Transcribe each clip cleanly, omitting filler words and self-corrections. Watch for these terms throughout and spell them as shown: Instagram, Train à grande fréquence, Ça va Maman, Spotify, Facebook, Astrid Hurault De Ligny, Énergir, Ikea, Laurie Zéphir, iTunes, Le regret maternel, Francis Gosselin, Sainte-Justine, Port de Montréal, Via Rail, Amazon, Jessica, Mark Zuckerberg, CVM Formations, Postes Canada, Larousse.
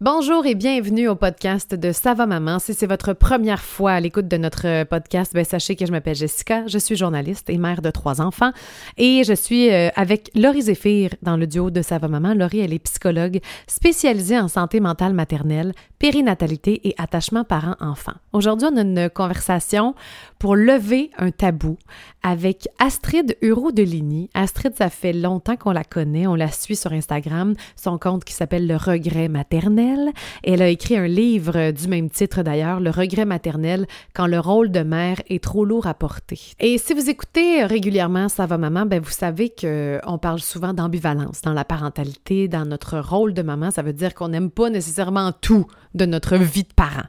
Bonjour et bienvenue au podcast de Ça va Maman. Si c'est votre première fois à l'écoute de notre podcast, ben sachez que je m'appelle Jessica, je suis journaliste et mère de 3 enfants et je suis avec Laurie Zéphir dans le duo de Ça va Maman. Laurie, elle est psychologue spécialisée en santé mentale maternelle, périnatalité et attachement parent-enfant. Aujourd'hui, on a une conversation pour lever un tabou avec Astrid Hurault De Ligny. Astrid, ça fait longtemps qu'on la connaît, on la suit sur Instagram, son compte qui s'appelle Le regret maternel. Elle a écrit un livre du même titre d'ailleurs, Le regret maternel, quand le rôle de mère est trop lourd à porter. Et si vous écoutez régulièrement Ça va Maman, ben vous savez qu'on parle souvent d'ambivalence dans la parentalité, dans notre rôle de maman. Ça veut dire qu'on n'aime pas nécessairement tout de notre vie de parent.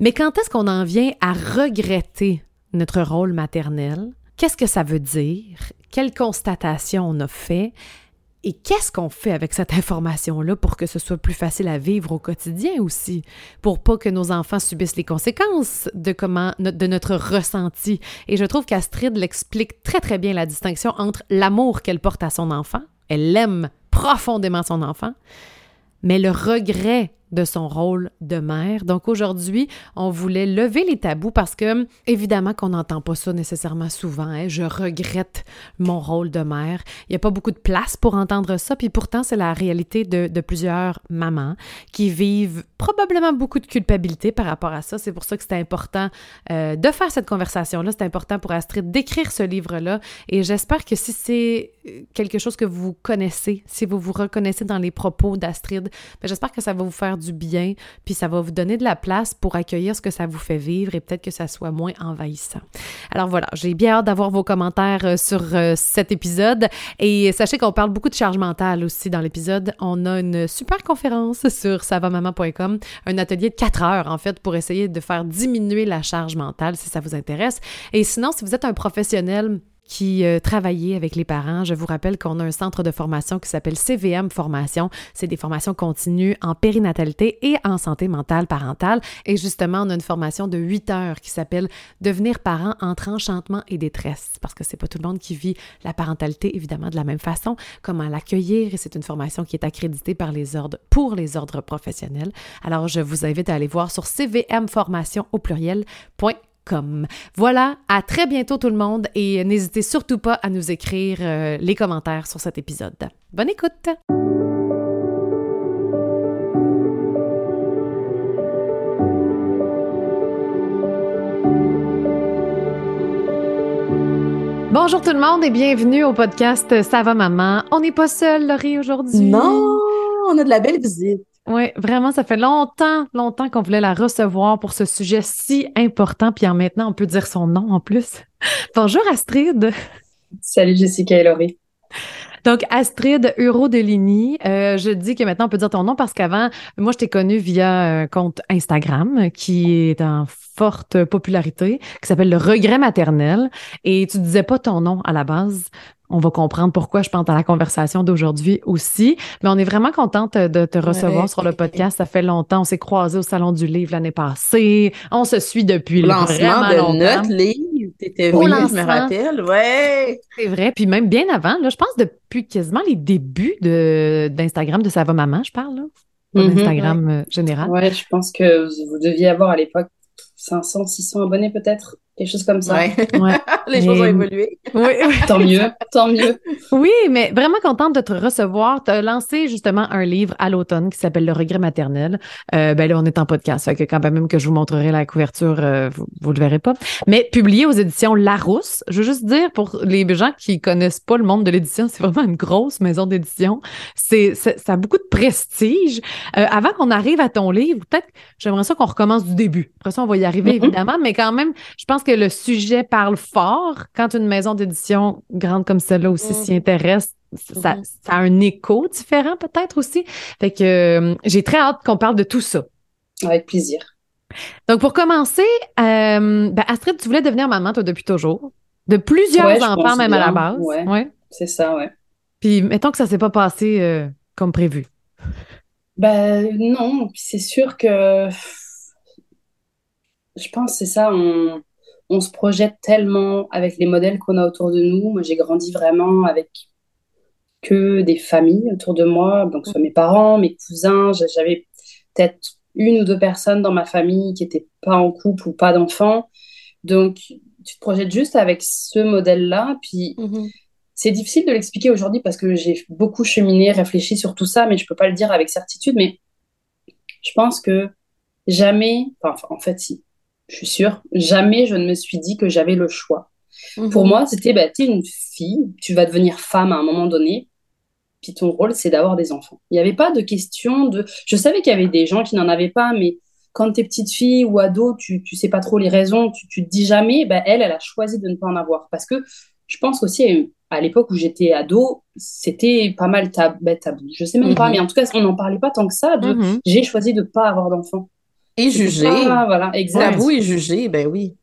Mais quand est-ce qu'on en vient à regretter notre rôle maternel? Qu'est-ce que ça veut dire? Quelles constatations on a fait? Et qu'est-ce qu'on fait avec cette information-là pour que ce soit plus facile à vivre au quotidien aussi, pour pas que nos enfants subissent les conséquences de notre ressenti? Et je trouve qu'Astrid l'explique très, très bien, la distinction entre l'amour qu'elle porte à son enfant, elle aime profondément son enfant, mais le regret de son rôle de mère. Donc aujourd'hui, on voulait lever les tabous parce que, évidemment qu'on n'entend pas ça nécessairement souvent, hein? Je regrette mon rôle de mère. Il n'y a pas beaucoup de place pour entendre ça, puis pourtant c'est la réalité de plusieurs mamans qui vivent probablement beaucoup de culpabilité par rapport à ça. C'est pour ça que c'était important de faire cette conversation-là, c'est important pour Astrid d'écrire ce livre-là, et j'espère que si c'est quelque chose que vous connaissez, si vous vous reconnaissez dans les propos d'Astrid, ben j'espère que ça va vous faire du bien, puis ça va vous donner de la place pour accueillir ce que ça vous fait vivre et peut-être que ça soit moins envahissant. Alors voilà, j'ai bien hâte d'avoir vos commentaires sur cet épisode et sachez qu'on parle beaucoup de charge mentale aussi dans l'épisode. On a une super conférence sur savamaman.com, un atelier de 4 heures en fait pour essayer de faire diminuer la charge mentale si ça vous intéresse. Et sinon, si vous êtes un professionnel qui travaillait avec les parents. Je vous rappelle qu'on a un centre de formation qui s'appelle CVM Formations. C'est des formations continues en périnatalité et en santé mentale parentale. Et justement, on a une formation de 8 heures qui s'appelle « Devenir parent entre enchantement et détresse » parce que c'est pas tout le monde qui vit la parentalité, évidemment, de la même façon. Comment l'accueillir? Et c'est une formation qui est accréditée par les ordres pour les ordres professionnels. Alors, je vous invite à aller voir sur cvmformations.com. Voilà, à très bientôt tout le monde et n'hésitez surtout pas à nous écrire les commentaires sur cet épisode. Bonne écoute! Bonjour tout le monde et bienvenue au podcast Ça va Maman. On n'est pas seul, Laurie, aujourd'hui. Non, on a de la belle visite. Oui, vraiment, ça fait longtemps qu'on voulait la recevoir pour ce sujet si important. Puis maintenant, on peut dire son nom en plus. Bonjour Astrid! Salut Jessica et Laurie. Donc Astrid Hurault De Ligny, je dis que maintenant on peut dire ton nom parce qu'avant, moi je t'ai connue via un compte Instagram qui est en forte popularité, qui s'appelle Le regret maternel et tu disais pas ton nom à la base. On va comprendre pourquoi, je pense, dans la conversation d'aujourd'hui aussi. Mais on est vraiment contente de te recevoir sur le podcast. Ça fait longtemps. On s'est croisés au Salon du Livre l'année passée. On se suit depuis longtemps. Lancement de notre livre. T'étais venue, je me rappelle. Ouais. C'est vrai. Puis même bien avant, là, je pense depuis quasiment les débuts d'Instagram de Ça va Maman, je parle, là. D'Instagram général. Ouais, je pense que vous deviez avoir à l'époque 500, 600 abonnés peut-être. Quelque chose comme ça. Ouais. Les choses ont évolué. Oui. Tant mieux. Oui, mais vraiment contente de te recevoir. Tu as lancé justement un livre à l'automne qui s'appelle Le regret maternel. Ben là, on est en podcast, fait que quand même que je vous montrerai la couverture, vous le verrez pas. Mais publié aux éditions Larousse. Je veux juste dire, pour les gens qui connaissent pas le monde de l'édition, c'est vraiment une grosse maison d'édition. Ça a beaucoup de prestige. Avant qu'on arrive à ton livre, peut-être, j'aimerais ça qu'on recommence du début. Après ça, on va y arriver évidemment, mais quand même, je pense que le sujet parle fort. Quand une maison d'édition grande comme celle-là aussi s'y intéresse, ça a un écho différent peut-être aussi. Fait que j'ai très hâte qu'on parle de tout ça. Avec plaisir. Donc, pour commencer, Astrid, tu voulais devenir maman, toi, depuis toujours. De plusieurs enfants, même bien, à la base. Ouais. C'est ça, ouais. Puis, mettons que ça s'est pas passé comme prévu. Ben, non. Puis c'est sûr que... Je pense que c'est ça, on se projette tellement avec les modèles qu'on a autour de nous. Moi, j'ai grandi vraiment avec que des familles autour de moi, donc soit mes parents, mes cousins, j'avais peut-être une ou deux personnes dans ma famille qui n'étaient pas en couple ou pas d'enfants. Donc, tu te projettes juste avec ce modèle-là. Puis, c'est difficile de l'expliquer aujourd'hui parce que j'ai beaucoup cheminé, réfléchi sur tout ça, mais je ne peux pas le dire avec certitude. Mais je pense que jamais, enfin, en fait, si, je suis sûre, jamais je ne me suis dit que j'avais le choix. Pour moi, c'était, t'es une fille, tu vas devenir femme à un moment donné, puis ton rôle, c'est d'avoir des enfants. Il n'y avait pas de question de... Je savais qu'il y avait des gens qui n'en avaient pas, mais quand t'es petite fille ou ado, tu sais pas trop les raisons, tu te dis jamais, elle a choisi de ne pas en avoir. Parce que je pense aussi, à l'époque où j'étais ado, c'était pas mal tabou. Je sais même pas, mais en tout cas, on n'en parlait pas tant que ça, de j'ai choisi de ne pas avoir d'enfants. Et jugé. Ah, voilà, exact. Tabou et jugé, oui.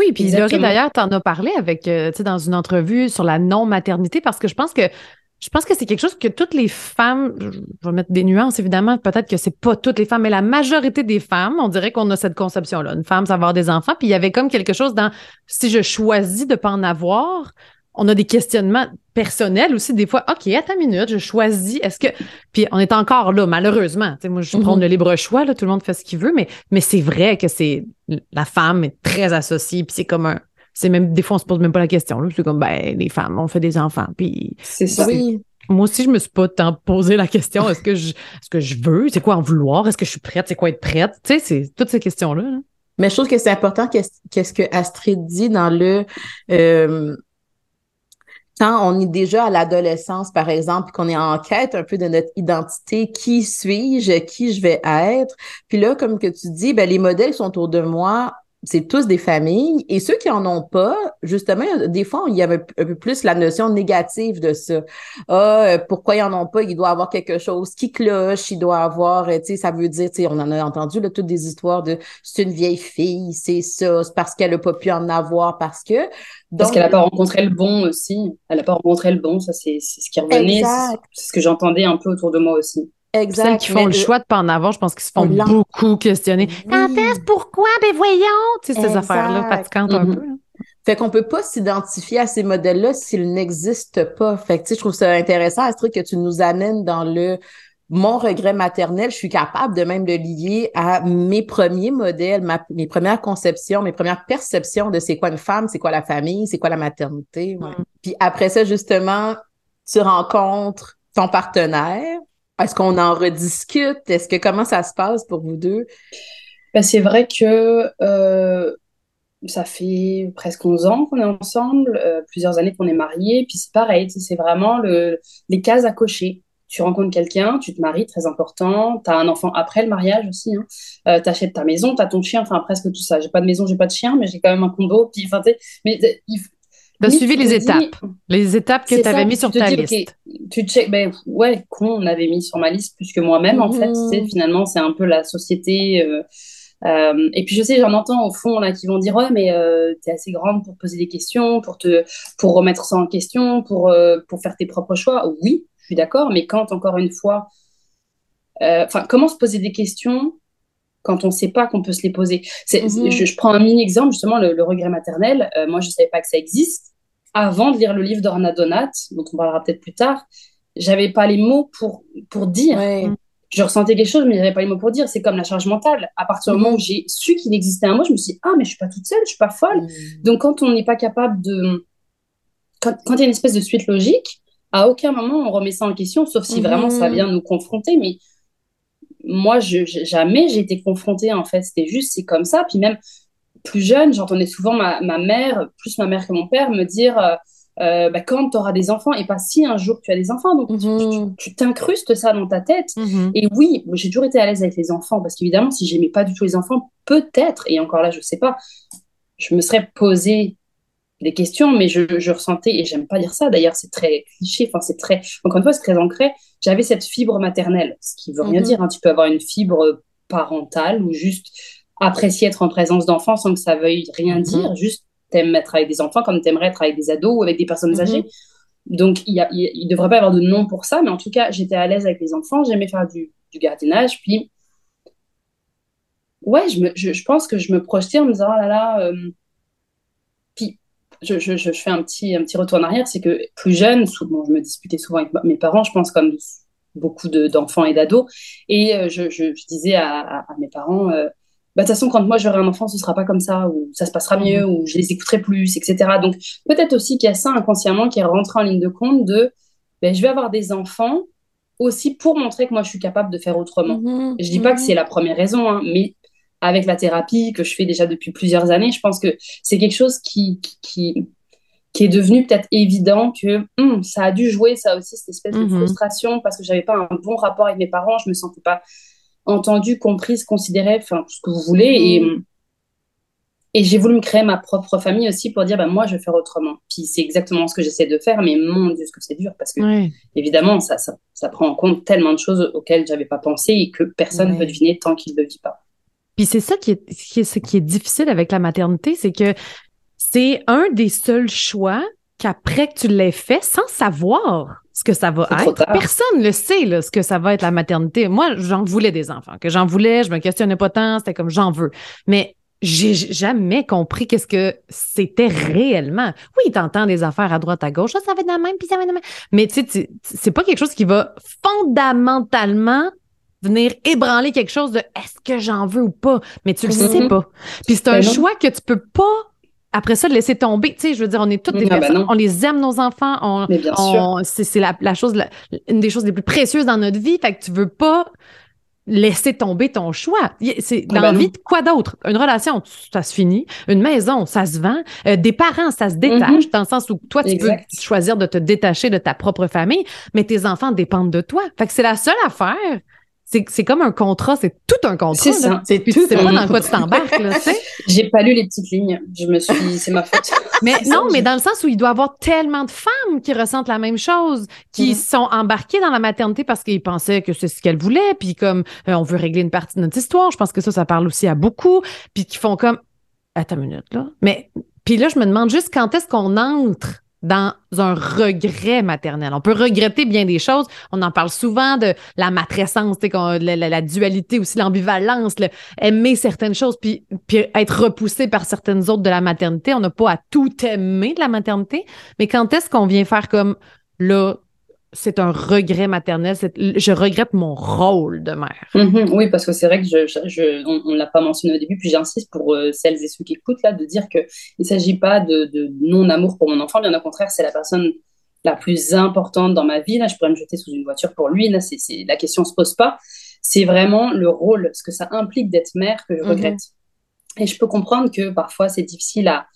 Oui, puis Laurie, d'ailleurs, t'en as parlé avec, dans une entrevue sur la non-maternité, parce que je pense que c'est quelque chose que toutes les femmes, je vais mettre des nuances évidemment, peut-être que c'est pas toutes les femmes, mais la majorité des femmes, on dirait qu'on a cette conception-là. Une femme, ça va avoir des enfants, puis il y avait comme quelque chose dans si je choisis de pas en avoir, on a des questionnements personnels aussi des fois. OK, attends une minute, je choisis. Est-ce que... Puis on est encore là, malheureusement. T'sais, moi, je prends le libre choix, là, tout le monde fait ce qu'il veut, mais c'est vrai que c'est la femme est très associée, puis c'est comme un... C'est même, des fois, on se pose même pas la question. Là, c'est comme, les femmes, on fait des enfants. Puis, c'est ça. Oui. Moi aussi, je me suis pas tant posé la question. Est-ce que je veux? C'est quoi en vouloir? Est-ce que je suis prête? C'est quoi être prête? Tu sais, c'est toutes ces questions-là. Là. Mais je trouve que c'est important qu'est-ce que Astrid dit dans le... quand on est déjà à l'adolescence, par exemple, qu'on est en quête un peu de notre identité, qui suis-je, qui je vais être. Puis là, comme que tu dis, les modèles sont autour de moi, c'est tous des familles. Et ceux qui en ont pas, justement, des fois, il y avait un peu plus la notion négative de ça. Ah, pourquoi ils en ont pas? Il doit avoir quelque chose qui cloche, il doit avoir, ça veut dire, on en a entendu, toutes des histoires de c'est une vieille fille, c'est ça, c'est parce qu'elle a pas pu en avoir, parce que... Parce qu'elle n'a pas rencontré le bon aussi. Elle n'a pas rencontré le bon, ça, c'est ce qui revenait. C'est ce que j'entendais un peu autour de moi aussi. Exact. Celles qui font le choix de ne pas en avoir, je pense qu'ils se font beaucoup questionner. Quand est-ce, pourquoi? Voyons! Tu sais, ces affaires-là fatigantes un peu. Fait qu'on peut pas s'identifier à ces modèles-là s'ils n'existent pas. Fait que, je trouve ça intéressant, Astrid, que tu nous amènes dans le... Mon regret maternel, je suis capable de même le lier à mes premiers modèles, mes premières conceptions, mes premières perceptions de c'est quoi une femme, c'est quoi la famille, c'est quoi la maternité. Ouais. Puis après ça, justement, tu rencontres ton partenaire. Est-ce qu'on en rediscute? Comment ça se passe pour vous deux? C'est vrai que ça fait presque 11 ans qu'on est ensemble, plusieurs années qu'on est mariés. Puis c'est pareil, c'est vraiment les cases à cocher. Tu rencontres quelqu'un, tu te maries, très important. Tu as un enfant après le mariage aussi. Hein. Tu achètes ta maison, tu as ton chien, enfin presque tout ça. J'ai pas de maison, j'ai pas de chien, mais j'ai quand même un condo. Puis, tu as suivi les étapes. Les étapes que tu avais mises sur ta liste. Okay, tu check, on avait mis sur ma liste plus que moi-même, en fait. Finalement, c'est un peu la société. Et puis, je sais, j'en entends au fond là qui vont dire « Ouais, mais t'es assez grande pour poser des questions, pour remettre ça en question, pour faire tes propres choix. » Oui. Je suis d'accord, mais quand, encore une fois, comment se poser des questions quand on ne sait pas qu'on peut se les poser? Je prends un mini-exemple, justement, le regret maternel. Moi, je ne savais pas que ça existe. Avant de lire le livre d'Orna Donat, dont on parlera peut-être plus tard, je n'avais pas les mots pour dire. Ouais. Je ressentais quelque chose, mais je n'avais pas les mots pour dire. C'est comme la charge mentale. À partir du moment où j'ai su qu'il existait un mot, je me suis dit « Ah, mais je ne suis pas toute seule, je ne suis pas folle. » Donc, quand on n'est pas capable de... Quand il y a une espèce de suite logique, à aucun moment, on remet ça en question, sauf si vraiment ça vient nous confronter. Mais moi, jamais j'ai été confrontée, en fait. C'était juste, c'est comme ça. Puis même plus jeune, j'entendais souvent ma mère, plus ma mère que mon père, me dire quand tu auras des enfants et pas si un jour tu as des enfants. Donc, tu t'incrustes ça dans ta tête. Et oui, j'ai toujours été à l'aise avec les enfants parce qu'évidemment, si j'aimais pas du tout les enfants, peut-être, et encore là, je sais pas, je me serais posée des questions, mais je ressentais, et j'aime pas dire ça, d'ailleurs, c'est très cliché, enfin, c'est très, encore une fois, c'est très ancré, j'avais cette fibre maternelle, ce qui veut rien dire, hein. Tu peux avoir une fibre parentale, ou juste apprécier être en présence d'enfants sans que ça veuille rien dire, juste t'aimes être avec des enfants comme t'aimerais être avec des ados ou avec des personnes âgées, donc il devrait pas y avoir de nom pour ça, mais en tout cas, j'étais à l'aise avec les enfants, j'aimais faire du gardiennage, puis je pense que je me projetais en me disant, oh là là, Je fais un petit retour en arrière, c'est que plus jeune, je me disputais souvent avec mes parents, je pense comme beaucoup d'enfants et d'ados. Et je disais à mes parents, de toute façon, quand moi j'aurai un enfant, ce ne sera pas comme ça, ou ça se passera mieux, ou je les écouterai plus, etc. Donc peut-être aussi qu'il y a ça inconsciemment qui est rentré en ligne de compte de je vais avoir des enfants aussi pour montrer que moi je suis capable de faire autrement. Je ne dis pas que c'est la première raison, hein, mais avec la thérapie que je fais déjà depuis plusieurs années, je pense que c'est quelque chose qui est devenu peut-être évident que ça a dû jouer, ça aussi, cette espèce de frustration, parce que j'avais pas un bon rapport avec mes parents, je me sentais pas entendue, comprise, considérée, enfin, tout ce que vous voulez. Et j'ai voulu me créer ma propre famille aussi pour dire, moi, je vais faire autrement. Puis c'est exactement ce que j'essaie de faire, mais mon Dieu, ce que c'est dur, parce que, évidemment, ça prend en compte tellement de choses auxquelles j'avais pas pensé et que personne ne peut deviner tant qu'il ne le vit pas. Puis c'est ça qui est difficile avec la maternité, c'est que c'est un des seuls choix qu'après que tu l'aies fait, sans savoir ce que ça va être, personne ne le sait, là, ce que ça va être la maternité. Moi, j'en voulais des enfants, je me questionnais pas tant, c'était comme j'en veux. Mais j'ai jamais compris qu'est-ce que c'était réellement. Oui, t'entends des affaires à droite, à gauche, ça va être de la même, puis ça va être de la même. Mais tu sais, c'est pas quelque chose qui va fondamentalement venir ébranler quelque chose de est-ce que j'en veux ou pas, mais tu le sais pas. Puis c'est un choix que tu peux pas après ça, de laisser tomber. Tu sais, je veux dire, on est toutes des personnes, on les aime, nos enfants, c'est la chose, une des choses les plus précieuses dans notre vie, fait que tu veux pas laisser tomber ton choix. C'est l'envie de quoi d'autre? Une relation, ça se finit. Une maison, ça se vend. Des parents, ça se détache, dans le sens où toi, tu peux choisir de te détacher de ta propre famille, mais tes enfants dépendent de toi. Fait que c'est la seule affaire. C'est comme un contrat, c'est tout un contrat. C'est ça. C'est pas dans quoi tu t'embarques, là, tu sais. J'ai pas lu les petites lignes. C'est ma faute. Mais dans le sens où il doit y avoir tellement de femmes qui ressentent la même chose, qui sont embarquées dans la maternité parce qu'ils pensaient que c'est ce qu'elles voulaient, puis comme on veut régler une partie de notre histoire, je pense que ça parle aussi à beaucoup, puis qui font comme attends une minute, là. Mais puis là, je me demande juste quand est-ce qu'on entre dans un regret maternel. On peut regretter bien des choses. On en parle souvent de la matrescence, la dualité aussi, l'ambivalence, aimer certaines choses puis être repoussé par certaines autres de la maternité. On n'a pas à tout aimer de la maternité. Mais quand est-ce qu'on vient faire comme là, c'est un regret maternel, je regrette mon rôle de mère. Oui, parce que c'est vrai que on ne l'a pas mentionné au début, puis j'insiste pour celles et ceux qui écoutent, là, de dire qu'il ne s'agit pas de non-amour pour mon enfant, bien au contraire, c'est la personne la plus importante dans ma vie, là, je pourrais me jeter sous une voiture pour lui, là, la question ne se pose pas, c'est vraiment le rôle, ce que ça implique d'être mère que je regrette. Et je peux comprendre que parfois c'est difficile à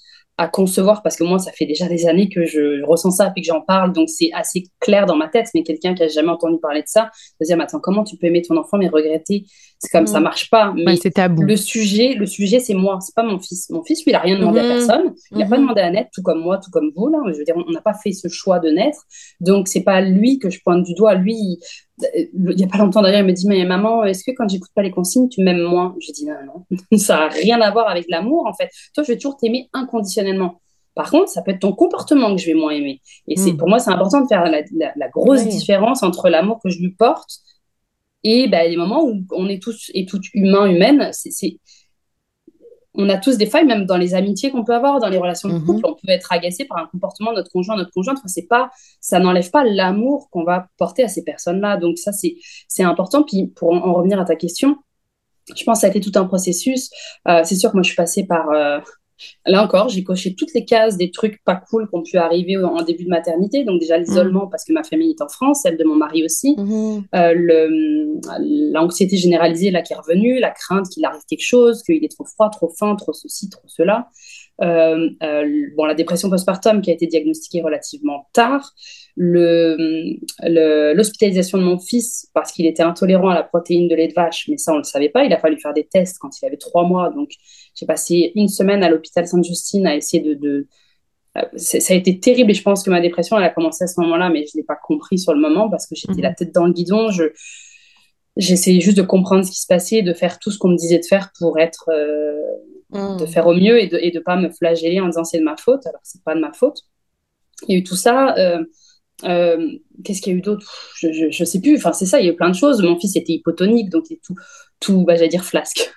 concevoir, parce que moi, ça fait déjà des années que je ressens ça, puis que j'en parle, donc c'est assez clair dans ma tête, mais quelqu'un qui n'a jamais entendu parler de ça, de dire, attends, comment tu peux aimer ton enfant, mais regretter, c'est comme ça marche pas. Mais c'est tabou. Le sujet, c'est moi, c'est pas mon fils. Mon fils, lui, il n'a rien demandé à personne, il n'a pas demandé à naître, tout comme moi, tout comme vous, là. Je veux dire, on n'a pas fait ce choix de naître, donc c'est pas lui que je pointe du doigt, lui... Il n'y a pas longtemps d'ailleurs, il me dit « Mais maman, est-ce que quand j'écoute pas les consignes, tu m'aimes moins ?» J'ai dit « Non, ça n'a rien à voir avec l'amour en fait. Toi, je vais toujours t'aimer inconditionnellement. Par contre, ça peut être ton comportement que je vais moins aimer. » Et pour moi, c'est important de faire la grosse différence entre l'amour que je lui porte et les moments où on est tous et toutes humains, humaines. On a tous des failles, même dans les amitiés qu'on peut avoir, dans les relations de couple, on peut être agacé par un comportement de notre conjoint, notre conjointe. Enfin, ça n'enlève pas l'amour qu'on va porter à ces personnes-là. Donc ça, c'est important. Puis pour en revenir à ta question, je pense que ça a été tout un processus. C'est sûr que moi, je suis passée par... Là encore, j'ai coché toutes les cases des trucs pas cool qu'on pu arriver en début de maternité. Donc déjà l'isolement parce que ma famille est en France, celle de mon mari aussi. L'anxiété généralisée là qui est revenue, la crainte qu'il arrive quelque chose, qu'il est trop froid, trop faim, trop ceci, trop cela. La dépression postpartum qui a été diagnostiquée relativement tard. L'hospitalisation de mon fils parce qu'il était intolérant à la protéine de lait de vache, mais ça on le savait pas, il a fallu faire des tests quand il avait 3 mois, donc j'ai passé une semaine à l'hôpital Sainte-Justine à essayer ça a été terrible et je pense que ma dépression elle a commencé à ce moment-là, mais je l'ai pas compris sur le moment parce que j'étais la tête dans le guidon, j'essayais juste de comprendre ce qui se passait, de faire tout ce qu'on me disait de faire pour être de faire au mieux et de pas me flageller en disant c'est de ma faute alors que c'est pas de ma faute. Il y a eu tout ça. Qu'est-ce qu'il y a eu d'autre? Je sais plus, enfin c'est ça, il y a eu plein de choses. Mon fils était hypotonique, donc il est tout j'allais dire flasque,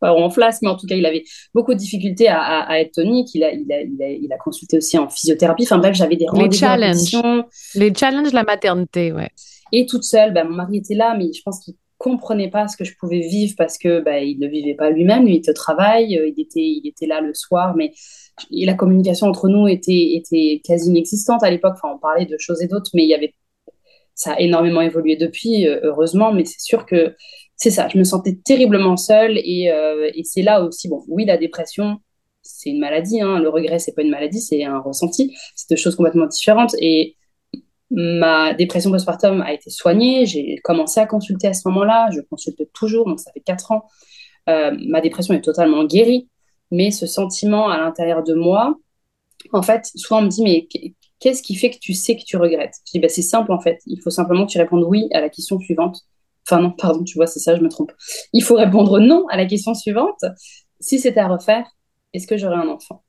pas vraiment flasque, mais en tout cas il avait beaucoup de difficultés à être tonique. Il a consulté aussi en physiothérapie, enfin bref, j'avais des rendez-vous, les challenges de la maternité, ouais. Et toute seule, bah, mon mari était là, mais je pense qu'il comprenait pas ce que je pouvais vivre parce que bah, il ne vivait pas lui-même, lui il était au travail, il était là le soir, mais et la communication entre nous était quasi inexistante à l'époque. Enfin, on parlait de choses et d'autres, mais il y avait ça a énormément évolué depuis, heureusement, mais c'est sûr que c'est ça. Je me sentais terriblement seule et c'est là aussi, bon, oui, la dépression, c'est une maladie, hein, le regret, c'est pas une maladie, c'est un ressenti, c'est deux choses complètement différentes. Et ma dépression postpartum a été soignée, j'ai commencé à consulter à ce moment-là, je consulte toujours, donc ça fait 4 ans. Ma dépression est totalement guérie, mais ce sentiment à l'intérieur de moi, en fait, souvent on me dit, mais qu'est-ce qui fait que tu sais que tu regrettes ? Je dis, bah, c'est simple en fait, il faut simplement que tu répondes oui à la question suivante. Enfin non, pardon, tu vois, c'est ça, je me trompe. Il faut répondre non à la question suivante. Si c'était à refaire, est-ce que j'aurais un enfant ?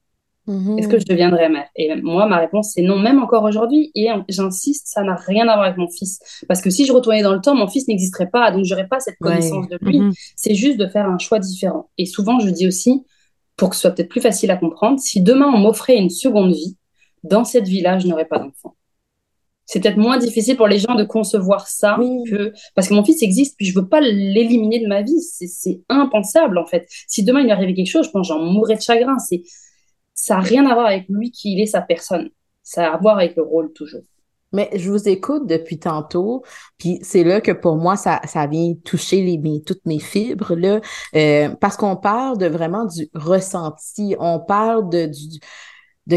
Est-ce que je deviendrai mère ? Et moi, ma réponse, c'est non, même encore aujourd'hui. Et j'insiste, ça n'a rien à voir avec mon fils. Parce que si je retournais dans le temps, mon fils n'existerait pas. Donc, je n'aurais pas cette connaissance de lui. C'est juste de faire un choix différent. Et souvent, je dis aussi, pour que ce soit peut-être plus facile à comprendre, si demain, on m'offrait une seconde vie, dans cette vie-là, je n'aurais pas d'enfant. C'est peut-être moins difficile pour les gens de concevoir ça que... Parce que mon fils existe, puis je ne veux pas l'éliminer de ma vie. C'est impensable, en fait. Si demain, il lui arrivait quelque chose, je pense que j'en mourrais de chagrin. Ça n'a rien à voir avec lui, qui il est, sa personne. Ça a à voir avec le rôle, toujours. Mais je vous écoute depuis tantôt, puis c'est là que pour moi, ça vient toucher toutes mes fibres, là, parce qu'on parle de vraiment du ressenti, on parle de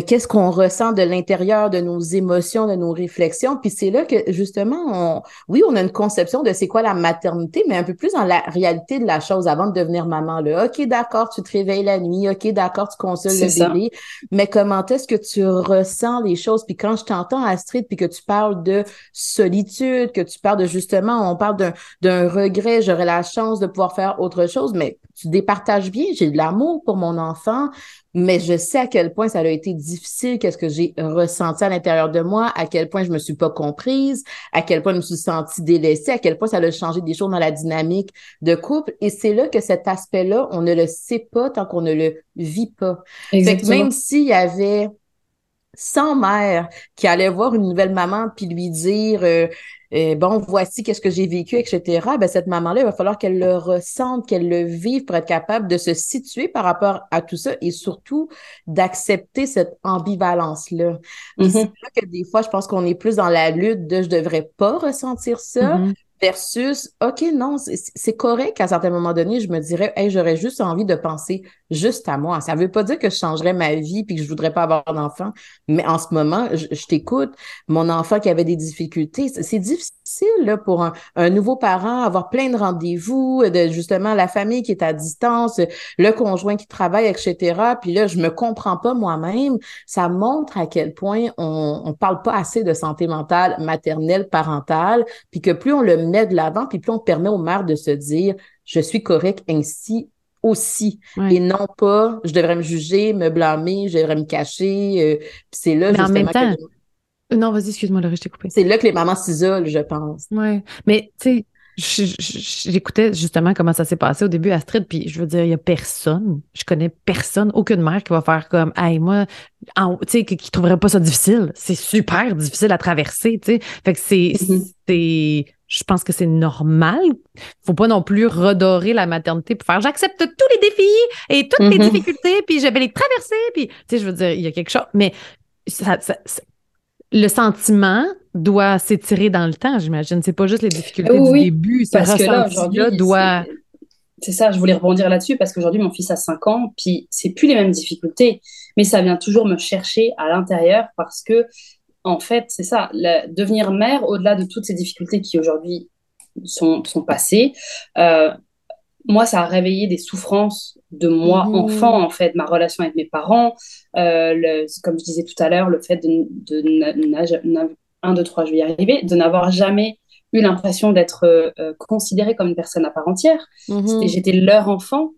qu'est-ce qu'on ressent de l'intérieur, de nos émotions, de nos réflexions. Puis c'est là que, justement, on a une conception de c'est quoi la maternité, mais un peu plus dans la réalité de la chose avant de devenir maman. Là, OK, d'accord, tu te réveilles la nuit. OK, d'accord, tu consoles le bébé. Mais comment est-ce que tu ressens les choses? Puis quand je t'entends, Astrid, puis que tu parles de solitude, que tu parles de, justement, on parle d'un regret, j'aurais la chance de pouvoir faire autre chose, mais tu départages bien. J'ai de l'amour pour mon enfant, mais je sais à quel point ça a été difficile, qu'est-ce que j'ai ressenti à l'intérieur de moi, à quel point je me suis pas comprise, à quel point je me suis sentie délaissée, à quel point ça a changé des choses dans la dynamique de couple. Et c'est là que cet aspect-là, on ne le sait pas tant qu'on ne le vit pas. Exactement. Fait que même s'il y avait 100 mères qui allaient voir une nouvelle maman puis lui dire... bon, voici qu'est-ce que j'ai vécu, etc. Ben, cette maman-là, il va falloir qu'elle le ressente, qu'elle le vive pour être capable de se situer par rapport à tout ça et surtout d'accepter cette ambivalence-là. Mm-hmm. C'est là que des fois, je pense qu'on est plus dans la lutte de « je devrais pas ressentir ça mm-hmm. ». Versus, OK, non, c'est correct qu'à certains moments donnés, je me dirais, hey, j'aurais juste envie de penser juste à moi. Ça veut pas dire que je changerais ma vie puis que je voudrais pas avoir d'enfant, mais en ce moment, je t'écoute, mon enfant qui avait des difficultés, c'est difficile là, pour un nouveau parent, avoir plein de rendez-vous, de justement la famille qui est à distance, le conjoint qui travaille, etc. Puis là, je me comprends pas moi-même. Ça montre à quel point on parle pas assez de santé mentale, maternelle, parentale, puis que plus on le met de l'avant, puis plus on permet aux mères de se dire « je suis correcte ainsi aussi oui. » et non pas « je devrais me juger, me blâmer, je devrais me cacher ». Puis c'est là mais justement temps... que... Non, vas-y, excuse-moi, Laurie, je t'ai coupé. C'est là que les mamans s'isolent, je pense. Oui, mais tu sais, j'écoutais justement comment ça s'est passé au début, Astrid, puis je veux dire, il n'y a personne, je connais personne, aucune mère qui va faire comme « hey, moi », tu sais, qui ne trouverait pas ça difficile. C'est super difficile à traverser, tu sais. Fait que c'est... Je pense que c'est normal. Faut pas non plus redorer la maternité pour faire j'accepte tous les défis et toutes les difficultés, puis je vais les traverser, puis tu sais, je veux dire, il y a quelque chose. Mais le sentiment doit s'étirer dans le temps, j'imagine. C'est pas juste les difficultés du début. Ce ressenti-là doit... C'est ça, je voulais rebondir là-dessus parce qu'aujourd'hui, mon fils a 5 ans, puis c'est plus les mêmes difficultés, mais ça vient toujours me chercher à l'intérieur parce que en fait, c'est ça, devenir mère, au-delà de toutes ces difficultés qui aujourd'hui sont passées, moi, ça a réveillé des souffrances de moi, enfant, en fait, ma relation avec mes parents, comme je disais tout à l'heure, le fait de n'avoir jamais eu l'impression d'être considérée comme une personne à part entière. J'étais leur enfant.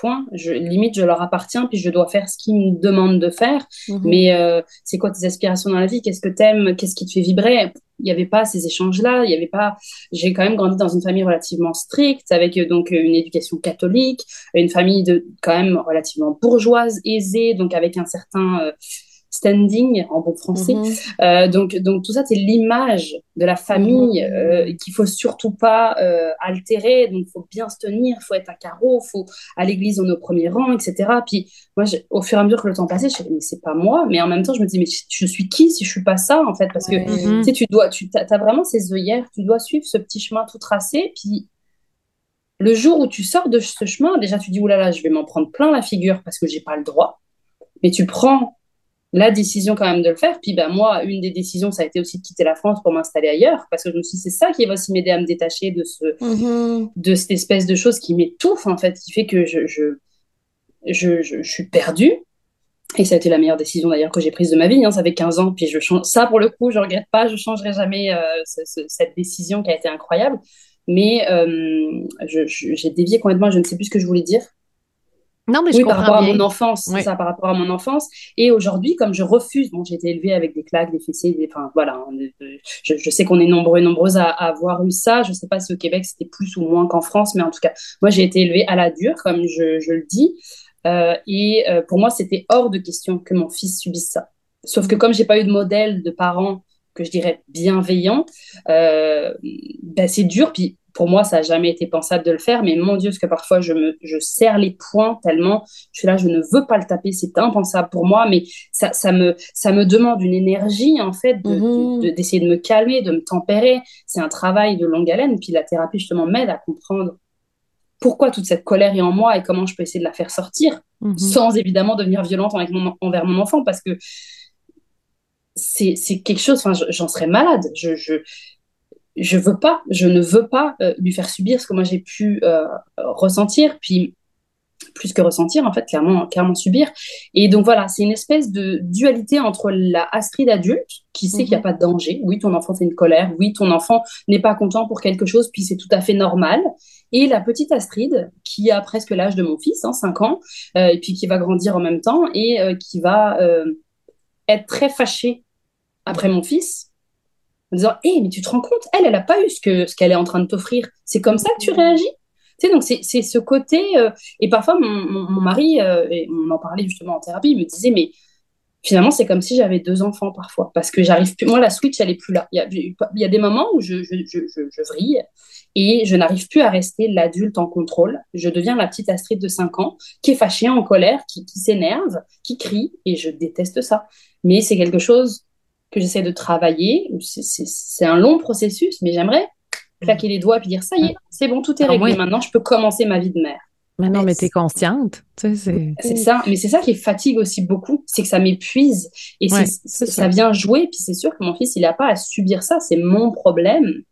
Point. Limite, je leur appartiens, puis je dois faire ce qu'ils me demandent de faire. Mais c'est quoi tes aspirations dans la vie? Qu'est-ce que t'aimes? Qu'est-ce qui te fait vibrer? Il n'y avait pas ces échanges-là. Il y avait pas... J'ai quand même grandi dans une famille relativement stricte, avec donc une éducation catholique, une famille quand même relativement bourgeoise, aisée, donc avec un certain... standing en bon français. Donc tout ça, c'est l'image de la famille qu'il faut surtout pas altérer. Donc faut bien se tenir, faut être à carreau, faut à l'église on est au premier rang, etc. Puis moi, au fur et à mesure que le temps passait, je me disais, mais c'est pas moi. Mais en même temps, je me disais, mais je suis qui si je suis pas ça en fait, parce que tu sais, t'as vraiment ces œillères, tu dois suivre ce petit chemin tout tracé, puis le jour où tu sors de ce chemin, déjà tu dis oulala, je vais m'en prendre plein la figure parce que j'ai pas le droit. Mais tu prends la décision quand même de le faire. Puis ben moi, une des décisions, ça a été aussi de quitter la France pour m'installer ailleurs, parce que je me suis dit, c'est ça qui va aussi m'aider à me détacher de de cette espèce de chose qui m'étouffe en fait, qui fait que je suis perdue. Et ça a été la meilleure décision d'ailleurs que j'ai prise de ma vie, hein. Ça fait 15 ans, puis ça pour le coup, je regrette pas, je changerai jamais cette décision qui a été incroyable. Mais j'ai dévié complètement, je ne sais plus ce que je voulais dire. Non, mais oui, je comprends bien. Par rapport à mon enfance, oui. C'est ça, par rapport à mon enfance. Et aujourd'hui, comme je refuse, bon, j'ai été élevée avec des claques, des fessées, enfin voilà, je sais qu'on est nombreux et nombreuses à avoir eu ça. Je ne sais pas si au Québec c'était plus ou moins qu'en France, mais en tout cas, moi j'ai été élevée à la dure, comme je le dis. Et pour moi, c'était hors de question que mon fils subisse ça. Sauf que comme je n'ai pas eu de modèle de parents, que je dirais bienveillant, ben c'est dur. Puis pour moi, ça n'a jamais été pensable de le faire. Mais mon Dieu, parce que parfois, je serre les poings tellement. Je suis là, je ne veux pas le taper. C'est impensable pour moi. Mais ça me demande une énergie, en fait, d'essayer de me calmer, de me tempérer. C'est un travail de longue haleine. Puis la thérapie, justement, m'aide à comprendre pourquoi toute cette colère est en moi et comment je peux essayer de la faire sortir, sans évidemment devenir violente envers mon enfant. Parce que c'est quelque chose, enfin, j'en serais malade, je ne veux pas lui faire subir ce que moi j'ai pu ressentir, puis plus que ressentir en fait, clairement subir. Et donc voilà, c'est une espèce de dualité entre la Astrid adulte qui sait qu'il n'y a pas de danger, oui ton enfant fait une colère, oui ton enfant n'est pas content pour quelque chose, puis c'est tout à fait normal, et la petite Astrid qui a presque l'âge de mon fils, hein, 5 ans, et puis qui va grandir en même temps, et qui va être très fâchée après mon fils, en disant « mais tu te rends compte, elle n'a pas eu ce qu'elle est en train de t'offrir, c'est comme ça que tu réagis ?» Tu sais, donc c'est ce côté... et parfois, mon mari, et on en parlait justement en thérapie, il me disait « mais finalement, c'est comme si j'avais 2 enfants parfois, parce que j'arrive plus... Moi, la switch, elle n'est plus là. Il y a des moments où je vrille et je n'arrive plus à rester l'adulte en contrôle. Je deviens la petite Astrid de 5 ans qui est fâchée, en colère, qui s'énerve, qui crie, et je déteste ça. Mais c'est quelque chose que j'essaie de travailler. C'est un long processus, mais j'aimerais claquer les doigts et puis dire « ça y est, c'est bon, tout est réglé. Oui. Maintenant, je peux commencer ma vie de mère. » Maintenant, mais t'es consciente. Tu sais, c'est ça. Mais c'est ça qui fatigue aussi beaucoup. C'est que ça m'épuise. Et ça vient jouer. Puis c'est sûr que mon fils, il n'a pas à subir ça. C'est mon problème.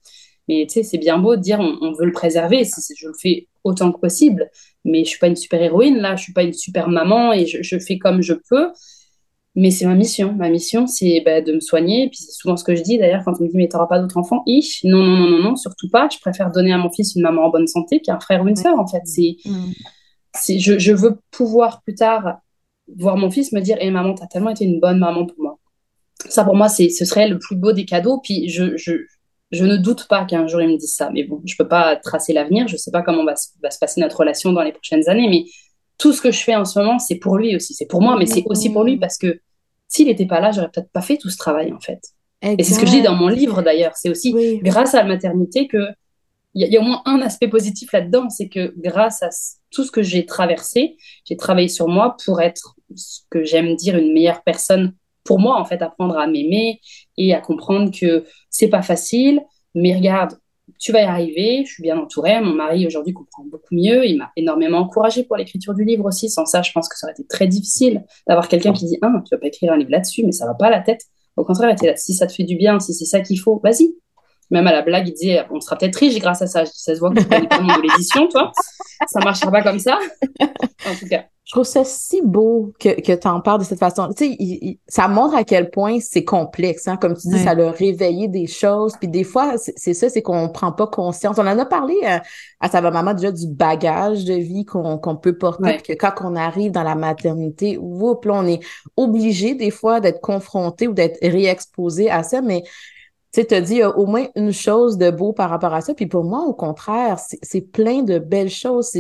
Mais tu sais, c'est bien beau de dire on veut le préserver. Je le fais autant que possible. Mais je ne suis pas une super-héroïne, là. Je ne suis pas une super-maman. Et je fais comme je peux. Mais c'est ma mission. Ma mission, c'est de me soigner. Puis c'est souvent ce que je dis, d'ailleurs, quand on me dit « mais t'auras pas d'autres enfants ?» Non, surtout pas. Je préfère donner à mon fils une maman en bonne santé qu'un frère ou une sœur, en fait. Je veux pouvoir, plus tard, voir mon fils me dire « maman, t'as tellement été une bonne maman pour moi. » Ça, pour moi, ce serait le plus beau des cadeaux. Puis je ne doute pas qu'un jour, il me dise ça. Mais bon, je peux pas tracer l'avenir. Je sais pas comment va se passer notre relation dans les prochaines années, mais... Tout ce que je fais en ce moment, c'est pour lui aussi. C'est pour moi, mais c'est aussi pour lui, parce que s'il n'était pas là, j'aurais peut-être pas fait tout ce travail, en fait. Exact. Et c'est ce que je dis dans mon livre, d'ailleurs. C'est aussi grâce à la maternité que... Il y a au moins un aspect positif là-dedans, c'est que grâce à tout ce que j'ai traversé, j'ai travaillé sur moi pour être, ce que j'aime dire, une meilleure personne pour moi, en fait, apprendre à m'aimer et à comprendre que c'est pas facile, mais regarde, tu vas y arriver, je suis bien entourée, mon mari aujourd'hui comprend beaucoup mieux, il m'a énormément encouragée pour l'écriture du livre aussi, sans ça je pense que ça aurait été très difficile d'avoir quelqu'un qui dit « tu vas pas écrire un livre là-dessus, mais ça va pas à la tête ». Au contraire, t'es là, si ça te fait du bien, si c'est ça qu'il faut, vas-y. Même à la blague, il disait « on sera peut-être riche grâce à ça ». Je dis, ça se voit que tu connais pas le monde de l'édition, toi, ça marchera pas comme ça. En tout cas. Je trouve ça si beau que tu en parles de cette façon. Tu sais, ça montre à quel point c'est complexe. Hein? Comme tu dis, ça l'a réveillé des choses. Puis des fois, c'est ça, c'est qu'on ne prend pas conscience. On en a parlé à Ça va Maman déjà du bagage de vie qu'on peut porter. Ouais. Puis que quand on arrive dans la maternité, là, on est obligé des fois d'être confronté ou d'être réexposé à ça. Mais Tu sais, tu as dit, il y a au moins une chose de beau par rapport à ça. Puis pour moi, au contraire, c'est plein de belles choses.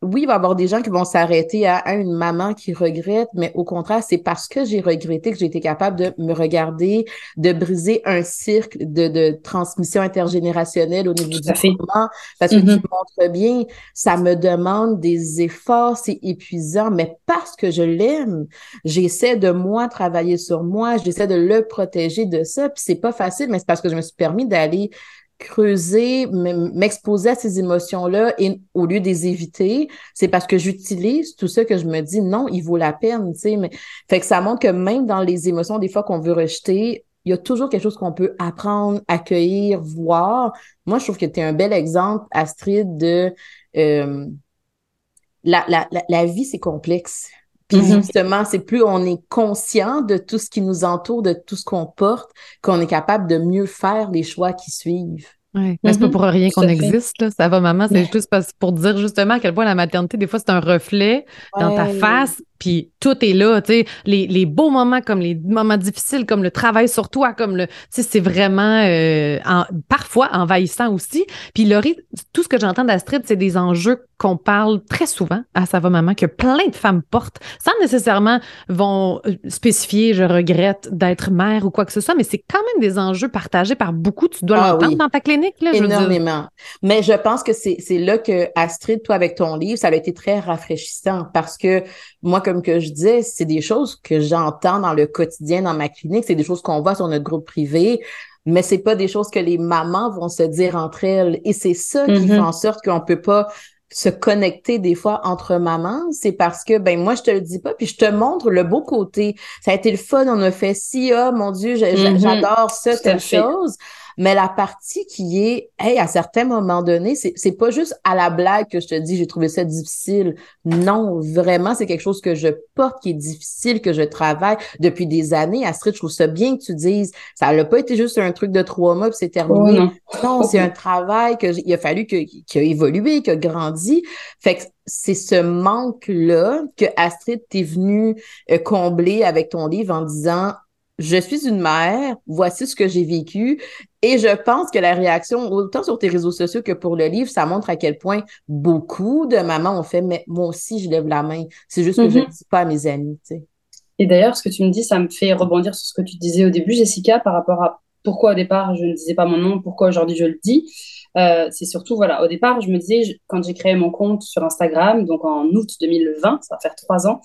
Oui, il va y avoir des gens qui vont s'arrêter à une maman qui regrette, mais au contraire, c'est parce que j'ai regretté que j'ai été capable de me regarder, de briser un cercle de transmission intergénérationnelle au niveau du mouvement. Parce que tu montres bien, ça me demande des efforts, c'est épuisant, mais parce que je l'aime, j'essaie de moi travailler sur moi, j'essaie de le protéger de ça. Puis c'est pas facile, mais parce que je me suis permis d'aller creuser, m'exposer à ces émotions-là et au lieu de les éviter, c'est parce que j'utilise tout ça que je me dis non, il vaut la peine, tu sais. Mais fait que ça montre que même dans les émotions des fois qu'on veut rejeter, il y a toujours quelque chose qu'on peut apprendre, accueillir, voir. Moi, je trouve que tu es un bel exemple, Astrid, de la vie, c'est complexe. Puis justement, c'est plus on est conscient de tout ce qui nous entoure, de tout ce qu'on porte, qu'on est capable de mieux faire les choix qui suivent. Ouais. Mais c'est pas pour rien qu'on existe, là. Ça va, maman, c'est juste pour dire justement à quel point la maternité, des fois, c'est un reflet dans ta face, puis tout est là, tu sais, les beaux moments comme les moments difficiles, comme le travail sur toi, comme le, tu sais, c'est vraiment parfois envahissant aussi. Puis Laurie, tout ce que j'entends d'Astrid, c'est des enjeux qu'on parle très souvent à Ça va maman, que plein de femmes portent, sans nécessairement vont spécifier, je regrette d'être mère ou quoi que ce soit, mais c'est quand même des enjeux partagés par beaucoup, tu dois l'entendre dans ta clinique. Là, énormément. Mais je pense que c'est là que Astrid, toi, avec ton livre, ça a été très rafraîchissant parce que moi, comme que je disais, c'est des choses que j'entends dans le quotidien, dans ma clinique, c'est des choses qu'on voit sur notre groupe privé, mais c'est pas des choses que les mamans vont se dire entre elles. Et c'est ça qui fait en sorte qu'on peut pas se connecter des fois entre mamans, c'est parce que, ben moi, je te le dis pas, puis je te montre le beau côté. Ça a été le fun, on a fait si, ah, mon Dieu, j'adore ça, telle chose. Mais la partie qui est, hey, à certains moments donnés, c'est pas juste à la blague que je te dis, j'ai trouvé ça difficile. Non, vraiment, c'est quelque chose que je porte, qui est difficile, que je travaille depuis des années. Astrid, je trouve ça bien que tu dises, ça n'a pas été juste un truc de 3 mois puis c'est terminé. Non, c'est un travail il a fallu qu'il a évolué, qu'il a grandi. Fait que c'est ce manque-là que Astrid, t'es venue combler avec ton livre en disant, je suis une mère, voici ce que j'ai vécu. Et je pense que la réaction, autant sur tes réseaux sociaux que pour le livre, ça montre à quel point beaucoup de mamans ont fait « mais moi aussi, je lève la main, c'est juste que je ne dis pas à mes amis. » Tu sais. Et d'ailleurs, ce que tu me dis, ça me fait rebondir sur ce que tu disais au début, Jessica, par rapport à pourquoi au départ je ne disais pas mon nom, pourquoi aujourd'hui je le dis. C'est surtout, voilà, au départ, je me disais, quand j'ai créé mon compte sur Instagram, donc en août 2020, ça va faire 3 ans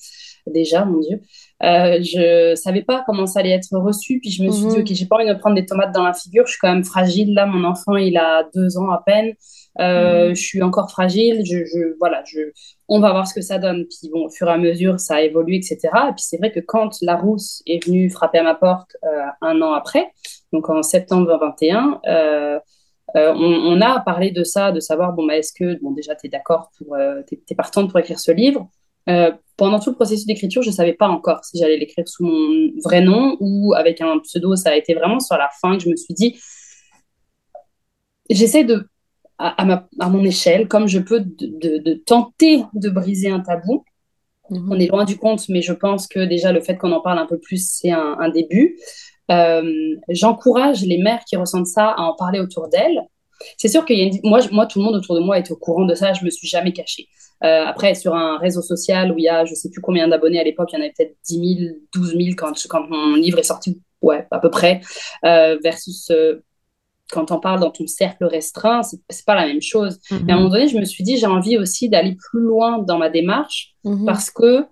déjà, mon Dieu, je savais pas comment ça allait être reçu, puis je me suis dit, ok, j'ai pas envie de me prendre des tomates dans la figure, je suis quand même fragile, là, mon enfant, il a 2 ans à peine, je suis encore fragile, on va voir ce que ça donne, puis bon, au fur et à mesure, ça a évolué, etc. Et puis c'est vrai que quand Larousse est venue frapper à ma porte 1 an après, donc en septembre 2021, on a parlé de ça, de savoir, est-ce que, déjà, t'es d'accord pour, t'es partante pour écrire ce livre? Pendant tout le processus d'écriture, je ne savais pas encore si j'allais l'écrire sous mon vrai nom ou avec un pseudo. Ça a été vraiment sur la fin que je me suis dit, j'essaie à mon échelle, comme je peux, de tenter de briser un tabou. On est loin du compte, mais je pense que déjà, le fait qu'on en parle un peu plus, c'est un début. J'encourage les mères qui ressentent ça à en parler autour d'elles. C'est sûr que moi, tout le monde autour de moi est au courant de ça, je ne me suis jamais cachée. Après, sur un réseau social où il y a je ne sais plus combien d'abonnés à l'époque, il y en avait peut-être 10 000, 12 000 quand mon livre est sorti, ouais, à peu près, versus quand on parle dans ton cercle restreint, ce n'est pas la même chose. Mais à un moment donné, je me suis dit, j'ai envie aussi d'aller plus loin dans ma démarche parce que,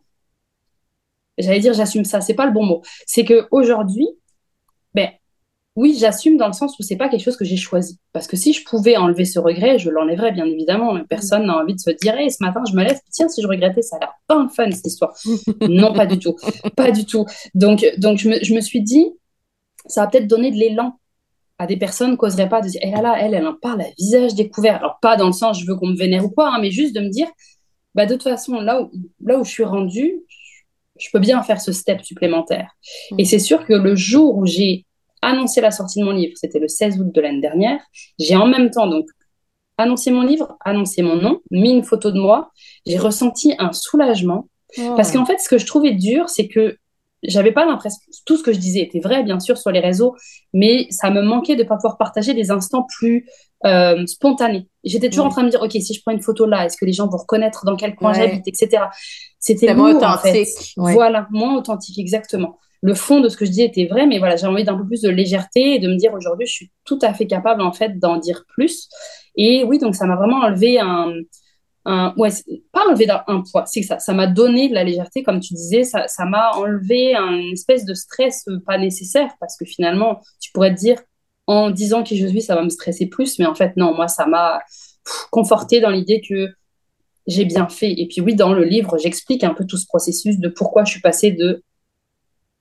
j'allais dire j'assume ça, ce n'est pas le bon mot. C'est qu'aujourd'hui, oui, j'assume dans le sens où c'est pas quelque chose que j'ai choisi. Parce que si je pouvais enlever ce regret, je l'enlèverais, bien évidemment. Personne n'a envie de se dire, ce matin, je me lève, tiens, si je regrettais, ça a l'air pas un fun, cette histoire. Non, pas du tout. Pas du tout. Donc je me suis dit, ça va peut-être donner de l'élan à des personnes qui n'oseraient pas de dire, elle en parle à visage découvert. Alors, pas dans le sens, je veux qu'on me vénère ou quoi, mais juste de me dire, de toute façon, là où je suis rendue, je peux bien faire ce step supplémentaire. Et c'est sûr que le jour où j'ai annoncé la sortie de mon livre, c'était le 16 août de l'année dernière, j'ai en même temps donc annoncé mon livre, annoncé mon nom, mis une photo de moi, j'ai ressenti un soulagement parce qu'en fait ce que je trouvais dur, c'est que j'avais pas l'impression, tout ce que je disais était vrai, bien sûr, sur les réseaux, mais ça me manquait de pas pouvoir partager des instants plus spontanés. J'étais toujours en train de me dire, ok, si je prends une photo là, est-ce que les gens vont reconnaître dans quel coin j'habite, etc. C'était moins authentique. En fait. Voilà, moins authentique, exactement. Le fond de ce que je dis était vrai, mais voilà, j'avais envie d'un peu plus de légèreté et de me dire aujourd'hui, je suis tout à fait capable, en fait, d'en dire plus. Et oui, donc ça m'a vraiment enlevé un poids, c'est que ça m'a donné de la légèreté, comme tu disais, ça m'a enlevé une espèce de stress pas nécessaire, parce que finalement, tu pourrais te dire, en disant qui je suis, ça va me stresser plus, mais en fait, non, moi, ça m'a confortée dans l'idée que j'ai bien fait. Et puis oui, dans le livre, j'explique un peu tout ce processus de pourquoi je suis passée de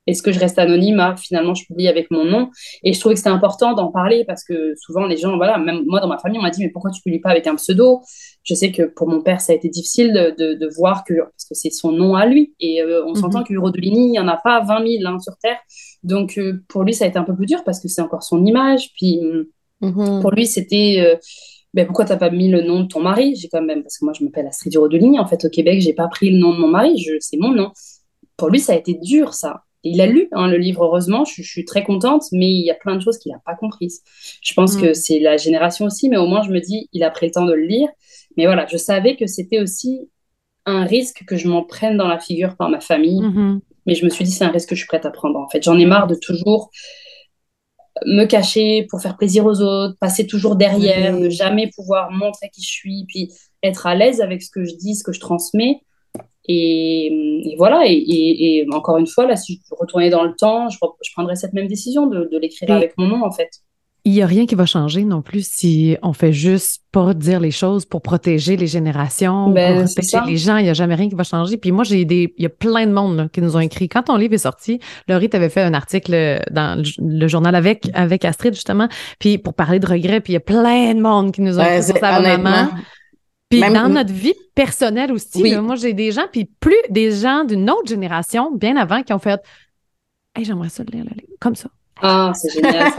est-ce que je reste anonyme à finalement, je publie avec mon nom. Et je trouvais que c'était important d'en parler parce que souvent, les gens, voilà, même moi dans ma famille, on m'a dit, mais pourquoi tu publies pas avec un pseudo? Je sais que pour mon père, ça a été difficile de voir que, parce que c'est son nom à lui. Et on s'entend que Hurault De Ligny, il n'y en a pas 20 000 sur Terre. Donc, pour lui, ça a été un peu plus dur parce que c'est encore son image. Puis, pour lui, c'était... pourquoi t'as pas mis le nom de ton mari? J'ai quand même... Parce que moi, je m'appelle Astrid Hurault De Ligny. En fait, au Québec, j'ai pas pris le nom de mon mari. C'est mon nom. Pour lui, ça a été dur, ça. Il a lu le livre, heureusement, je suis très contente, mais il y a plein de choses qu'il n'a pas comprises. Je pense que c'est la génération aussi, mais au moins je me dis, il a pris le temps de le lire. Mais voilà, je savais que c'était aussi un risque que je m'en prenne dans la figure par ma famille. Mais je me suis dit, c'est un risque que je suis prête à prendre, en fait. J'en ai marre de toujours me cacher pour faire plaisir aux autres, passer toujours derrière, ne jamais pouvoir montrer qui je suis, puis être à l'aise avec ce que je dis, ce que je transmets. Et voilà, et encore une fois, là, si je retournais dans le temps, je prendrais cette même décision de l'écrire avec mon nom, en fait. Il n'y a rien qui va changer non plus si on fait juste pas dire les choses pour protéger les générations, pour protéger les gens. Il n'y a jamais rien qui va changer. Puis moi, il y a plein de monde qui nous ont écrit. Quand ton livre est sorti, Laurie, tu avais fait un article dans le journal avec Astrid, justement, puis pour parler de regrets. Puis il y a plein de monde qui nous ont écrit sur Ça va Maman. Puis dans notre vie personnelle aussi, là, moi j'ai des gens, puis plus des gens d'une autre génération, bien avant, qui ont fait « Hey, j'aimerais ça le lire, comme ça. » Ah, c'est génial,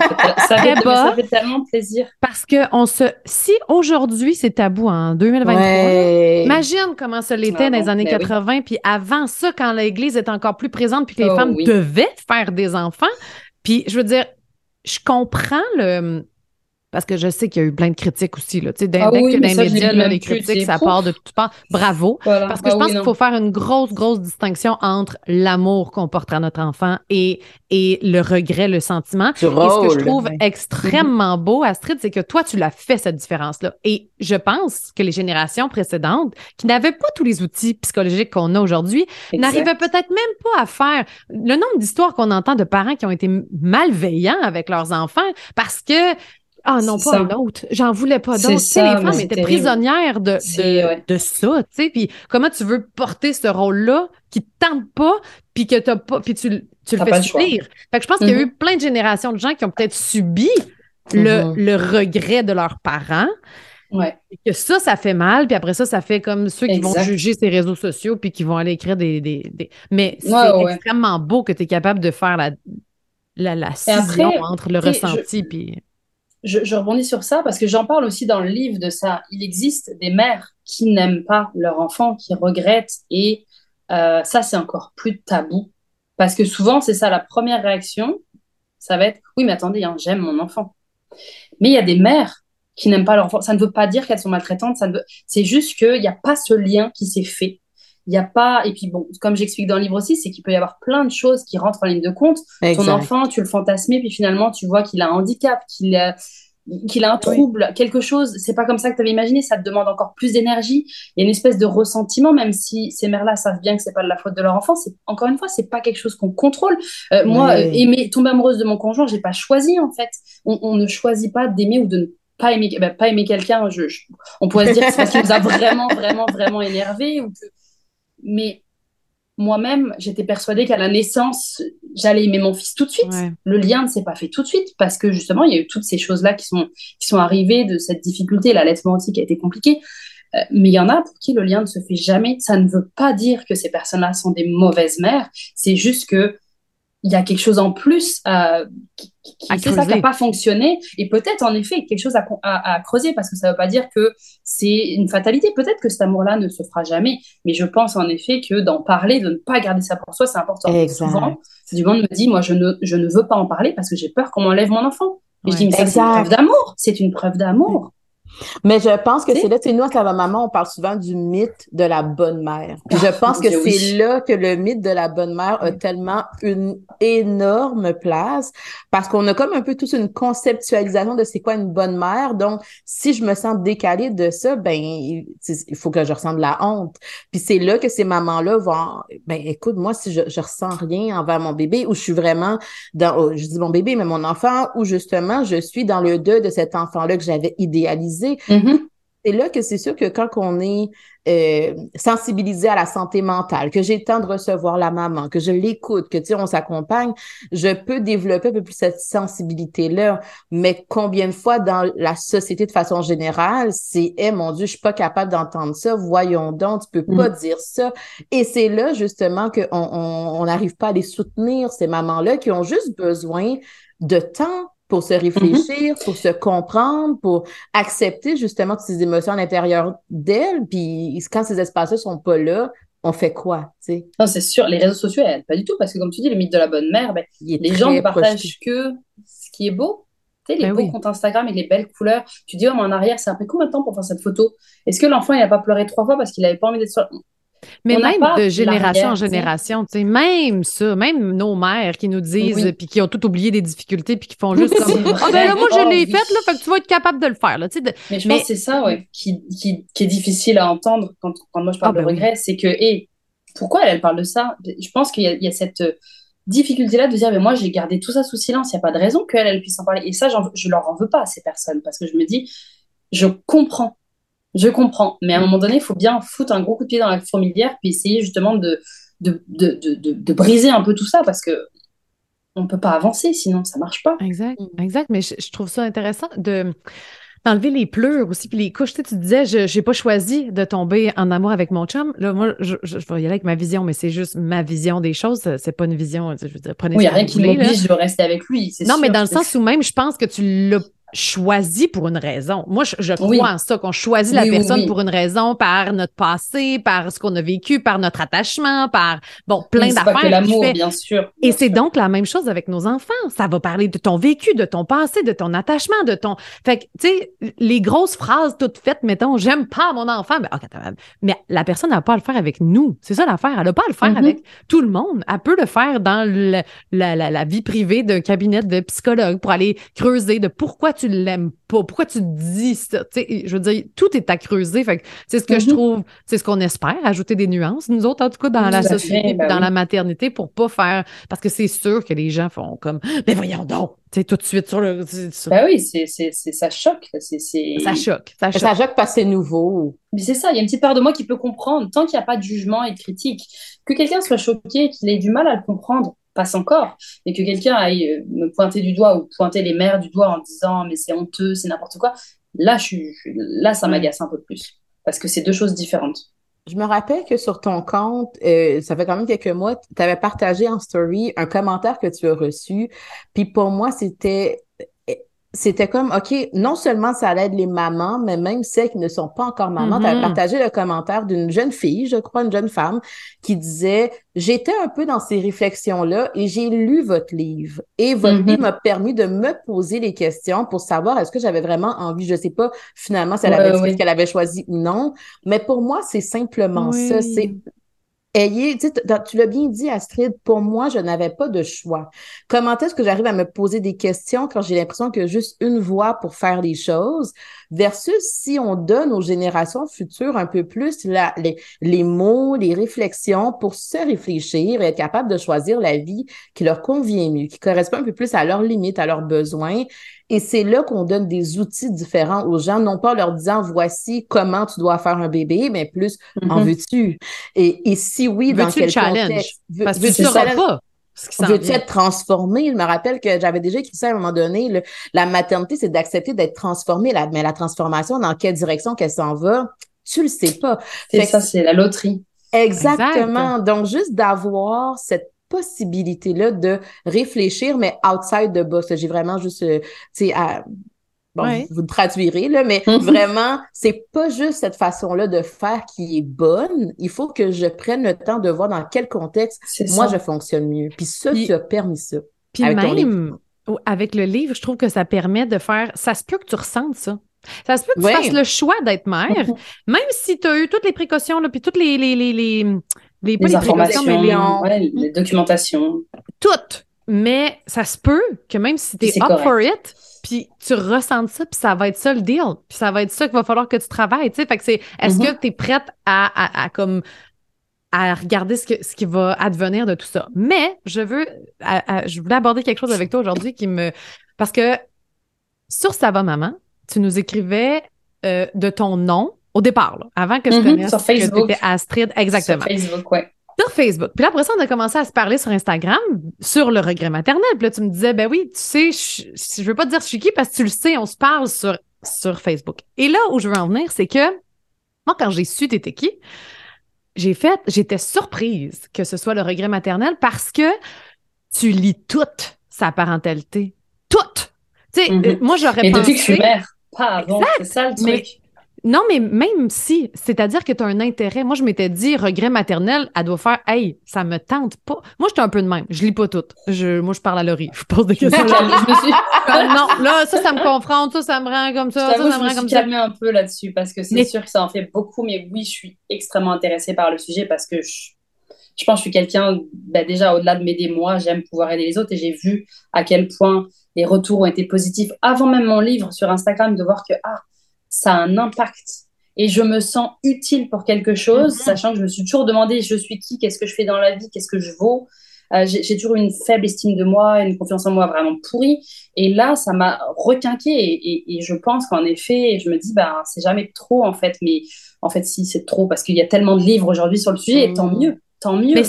ça fait tellement plaisir. Parce que si aujourd'hui c'est tabou en 2023, imagine comment ça l'était dans les années 80, puis avant ça, quand l'Église était encore plus présente, puis que les femmes devaient faire des enfants. Puis je veux dire, je comprends le... Parce que je sais qu'il y a eu plein de critiques aussi. Là. Dès que dans les médias, les critiques, ça part de toutes parts. Bravo. Voilà. Parce que je pense qu'il faut faire une grosse, grosse distinction entre l'amour qu'on porte à notre enfant et le regret, le sentiment. Et ce que je trouve extrêmement beau, Astrid, c'est que toi, tu l'as fait, cette différence-là. Et je pense que les générations précédentes, qui n'avaient pas tous les outils psychologiques qu'on a aujourd'hui, n'arrivaient peut-être même pas à faire le nombre d'histoires qu'on entend de parents qui ont été malveillants avec leurs enfants parce que un autre. J'en voulais pas d'autre. Les femmes étaient prisonnières de ça, tu sais. Puis comment tu veux porter ce rôle-là qui te tente pas, puis que t'as pas, puis tu le fais subir. Fait que je pense qu'il y a eu plein de générations de gens qui ont peut-être subi le regret de leurs parents. Ouais. Et que ça fait mal, puis après ça fait comme ceux qui vont juger ces réseaux sociaux, puis qui vont aller écrire des... Mais c'est extrêmement beau que tu es capable de faire la scission entre le ressenti puis... Je rebondis sur ça parce que j'en parle aussi dans le livre de ça. Il existe des mères qui n'aiment pas leur enfant, qui regrettent et ça, c'est encore plus tabou. Parce que souvent, c'est ça, la première réaction, ça va être « Oui, mais attendez, j'aime mon enfant. » Mais il y a des mères qui n'aiment pas leur enfant. Ça ne veut pas dire qu'elles sont maltraitantes. C'est juste qu'il n'y a pas ce lien qui s'est fait. Il n'y a pas... Et puis bon, comme j'explique dans le livre aussi, c'est qu'il peut y avoir plein de choses qui rentrent en ligne de compte. Exact. Ton enfant, tu le fantasmais, puis finalement, tu vois qu'il a un handicap, qu'il a un trouble, quelque chose. C'est pas comme ça que tu avais imaginé. Ça te demande encore plus d'énergie. Il y a une espèce de ressentiment, même si ces mères-là savent bien que c'est pas de la faute de leur enfant. Encore une fois, c'est pas quelque chose qu'on contrôle. Tomber amoureuse de mon conjoint, j'ai pas choisi, en fait. On ne choisit pas d'aimer ou de ne pas aimer quelqu'un. On pourrait se dire que c'est parce qu'il nous a vraiment, vraiment, vraiment énervé ou que... Mais moi-même, j'étais persuadée qu'à la naissance, j'allais aimer mon fils tout de suite. Ouais. Le lien ne s'est pas fait tout de suite parce que justement, il y a eu toutes ces choses-là qui sont arrivées, de cette difficulté, l'allaitement aussi qui a été compliqué. Mais il y en a pour qui le lien ne se fait jamais. Ça ne veut pas dire que ces personnes-là sont des mauvaises mères. C'est juste que il y a quelque chose en plus c'est ça qui n'a pas fonctionné. Et peut-être, en effet, quelque chose à creuser, parce que ça ne veut pas dire que c'est une fatalité. Peut-être que cet amour-là ne se fera jamais. Mais je pense, en effet, que d'en parler, de ne pas garder ça pour soi, c'est important. Exact. Souvent, du monde me dit, moi, je ne veux pas en parler parce que j'ai peur qu'on m'enlève mon enfant. Et je dis, mais ça, c'est une preuve d'amour. C'est une preuve d'amour. Mais je pense que c'est là, tu sais, nous, à Ça va Maman, on parle souvent du mythe de la bonne mère. Puis je pense que c'est là que le mythe de la bonne mère a tellement une énorme place, parce qu'on a comme un peu toute une conceptualisation de c'est quoi une bonne mère. Donc, si je me sens décalée de ça, ben, il faut que je ressente la honte. Puis c'est là que ces mamans-là vont, ben, écoute, moi, si je ressens rien envers mon bébé, ou je suis vraiment dans, je dis mon bébé, mais mon enfant, ou justement, je suis dans le deuil de cet enfant-là que j'avais idéalisé. Mm-hmm. C'est là que c'est sûr que quand on est sensibilisé à la santé mentale, que j'ai le temps de recevoir la maman, que je l'écoute, que tu sais, on s'accompagne, je peux développer un peu plus cette sensibilité-là. Mais combien de fois dans la société de façon générale, c'est « Eh mon Dieu, je suis pas capable d'entendre ça, voyons donc, tu peux pas dire ça. » Et c'est là justement qu'on n'arrive pas à les soutenir, ces mamans-là qui ont juste besoin de temps pour se réfléchir, pour se comprendre, pour accepter justement ces émotions à l'intérieur d'elle. Puis quand ces espaces-là sont pas là, on fait quoi, tu sais? Non, c'est sûr. Les réseaux sociaux, elles, pas du tout. Parce que comme tu dis, le mythe de la bonne mère, ben, les gens ne partagent que ce qui est beau. Tu sais, les beaux comptes Instagram avec les belles couleurs. Tu dis, oh, mais en arrière, ça a pris combien de temps pour faire cette photo? Est-ce que l'enfant, il n'a pas pleuré 3 fois parce qu'il n'avait pas envie d'être sur... Mais on même de génération en génération, tu sais, même ça, même nos mères qui nous disent, puis qui ont tout oublié des difficultés, puis qui font juste comme « Ah oh, ben là, moi, je l'ai faite, là, fait que tu vas être capable de le faire. » Mais je pense que c'est ça, ouais, qui est difficile à entendre quand moi je parle de regret, c'est que, pourquoi elle parle de ça? Je pense qu'il y a cette difficulté-là de dire « Mais moi, j'ai gardé tout ça sous silence, il n'y a pas de raison qu'elle puisse en parler. » Et ça, je leur en veux pas à ces personnes, parce que je me dis « Je comprends, mais à un moment donné, il faut bien foutre un gros coup de pied dans la fourmilière puis essayer justement de briser un peu tout ça, parce que on peut pas avancer, sinon ça marche pas. Exact. Mais je trouve ça intéressant d'enlever les pleurs aussi, puis les couches. Tu disais, j'ai pas choisi de tomber en amour avec mon chum. Là, moi, je vais y aller avec ma vision, mais c'est juste ma vision des choses. C'est pas une vision, je veux dire, prenez ça. Oui, il n'y a rien qui m'oblige de rester avec lui, c'est sûr. Non, mais dans le sens où même, je pense que tu l'as choisi pour une raison. Moi, je crois en ça, qu'on choisit la personne pour une raison, par notre passé, par ce qu'on a vécu, par notre attachement, par plein d'affaires. C'est pas que l'amour, bien sûr. Et c'est donc la même chose avec nos enfants. Ça va parler de ton vécu, de ton passé, de ton attachement, de ton... Fait que, tu sais, les grosses phrases toutes faites, mettons, j'aime pas mon enfant, mais la personne n'a pas à le faire avec nous. C'est ça l'affaire. Elle n'a pas à le faire avec tout le monde. Elle peut le faire dans la vie privée d'un cabinet de psychologue pour aller creuser de pourquoi tu l'aimes pas, pourquoi tu dis ça, tu sais, je veux dire, tout est à creuser, fait que c'est ce que je trouve, c'est ce qu'on espère, ajouter des nuances, nous autres, en tout cas, dans la société, dans la maternité, pour pas faire, parce que c'est sûr que les gens font comme, mais voyons donc, tu sais, tout de suite sur le... ça choque, ça choque parce que c'est nouveau. Mais c'est ça, il y a une petite part de moi qui peut comprendre, tant qu'il n'y a pas de jugement et de critique, que quelqu'un soit choqué et qu'il ait du mal à le comprendre, passe encore, et que quelqu'un aille me pointer du doigt ou pointer les mères du doigt en disant mais c'est honteux, c'est n'importe quoi, là, là ça m'agace un peu plus, parce que c'est deux choses différentes. Je me rappelle que sur ton compte, ça fait quand même quelques mois, tu avais partagé en story un commentaire que tu as reçu, puis pour moi c'était comme, OK, non seulement ça aide les mamans, mais même celles qui ne sont pas encore mamans. Tu avais partagé le commentaire d'une jeune fille, je crois, une jeune femme, qui disait, j'étais un peu dans ces réflexions-là et j'ai lu votre livre. Et votre livre m'a permis de me poser les questions pour savoir est-ce que j'avais vraiment envie. Je sais pas finalement si elle avait dit ce qu'elle avait choisi ou non, mais pour moi, c'est simplement ça. C'est... tu l'as bien dit, Astrid, pour moi, je n'avais pas de choix. Comment est-ce que j'arrive à me poser des questions quand j'ai l'impression qu'il y a juste une voie pour faire les choses, versus si on donne aux générations futures un peu plus les mots, les réflexions pour se réfléchir et être capable de choisir la vie qui leur convient mieux, qui correspond un peu plus à leurs limites, à leurs besoins. Et c'est là qu'on donne des outils différents aux gens, non pas en leur disant « voici comment tu dois faire un bébé », mais plus « en veux-tu » et si oui, dans quel contexte? Parce que tu ne sauras pas. Veux-tu être transformé? Je me rappelle que j'avais déjà écrit ça à un moment donné. La maternité, c'est d'accepter d'être transformé. Mais la transformation, dans quelle direction qu'elle s'en va, tu le sais pas. C'est ça, c'est la loterie. Exactement. Donc, juste d'avoir cette possibilité-là de réfléchir, mais outside the box. J'ai vraiment juste, bon, ouais. Vous le traduirez, là, mais vraiment, c'est pas juste cette façon-là de faire qui est bonne. Il faut que je prenne le temps de voir dans quel contexte, moi, je fonctionne mieux. Puis ça, tu as permis ça. Puis avec même, avec le livre, je trouve que ça permet de faire... Ça se peut que tu ressentes ça. Ça se peut que tu fasses le choix d'être mère, même si tu as eu toutes les précautions, là, puis toutes les informations, les documentations. Toutes. Mais ça se peut que même si t'es up for it... Puis tu ressens ça, puis ça va être ça le deal. Puis ça va être ça qu'il va falloir que tu travailles, tu sais. Fait que c'est, est-ce que tu es prête à regarder ce qui va advenir de tout ça? Mais je voulais aborder quelque chose avec toi aujourd'hui qui me... Parce que sur Ça va Maman, tu nous écrivais de ton nom au départ, là, avant que je connaisse sur Facebook, que t'étais Astrid. Exactement. Sur Facebook, oui. Sur Facebook. Puis là, après ça, on a commencé à se parler sur Instagram, sur le regret maternel. Puis là, tu me disais, ben oui, tu sais, je veux pas te dire je suis qui parce que tu le sais, on se parle sur Facebook. Et là où je veux en venir, c'est que moi, quand j'ai su t'étais qui, j'étais surprise que ce soit le regret maternel parce que tu lis toute sa parentalité. Toute! Tu sais, moi, j'aurais pensé... Mais depuis que je suis mère, pas avant, c'est ça le truc. Non, mais même si, c'est-à-dire que tu as un intérêt. Moi, je m'étais dit, regret maternel, elle doit faire, hey, ça me tente pas. Moi, j'étais un peu de même. Je lis pas toutes. Moi, je parle à Laurie. Je pose des questions. Non, là, ça me confronte. Ça me rend comme ça. Ça me rend comme ça. Je me suis calmée un peu là-dessus parce que c'est sûr que ça en fait beaucoup. Mais oui, je suis extrêmement intéressée par le sujet parce que je pense que je suis quelqu'un, déjà, au-delà de m'aider moi, j'aime pouvoir aider les autres. Et j'ai vu à quel point les retours ont été positifs avant même mon livre sur Instagram, de voir que, ça a un impact et je me sens utile pour quelque chose, sachant que je me suis toujours demandé je suis qui, qu'est-ce que je fais dans la vie, qu'est-ce que je vaux. J'ai toujours une faible estime de moi, une confiance en moi vraiment pourrie. Et là, ça m'a requinqué et je pense qu'en effet, je me dis c'est jamais trop en fait, mais en fait si c'est trop parce qu'il y a tellement de livres aujourd'hui sur le sujet et tant mieux. Mais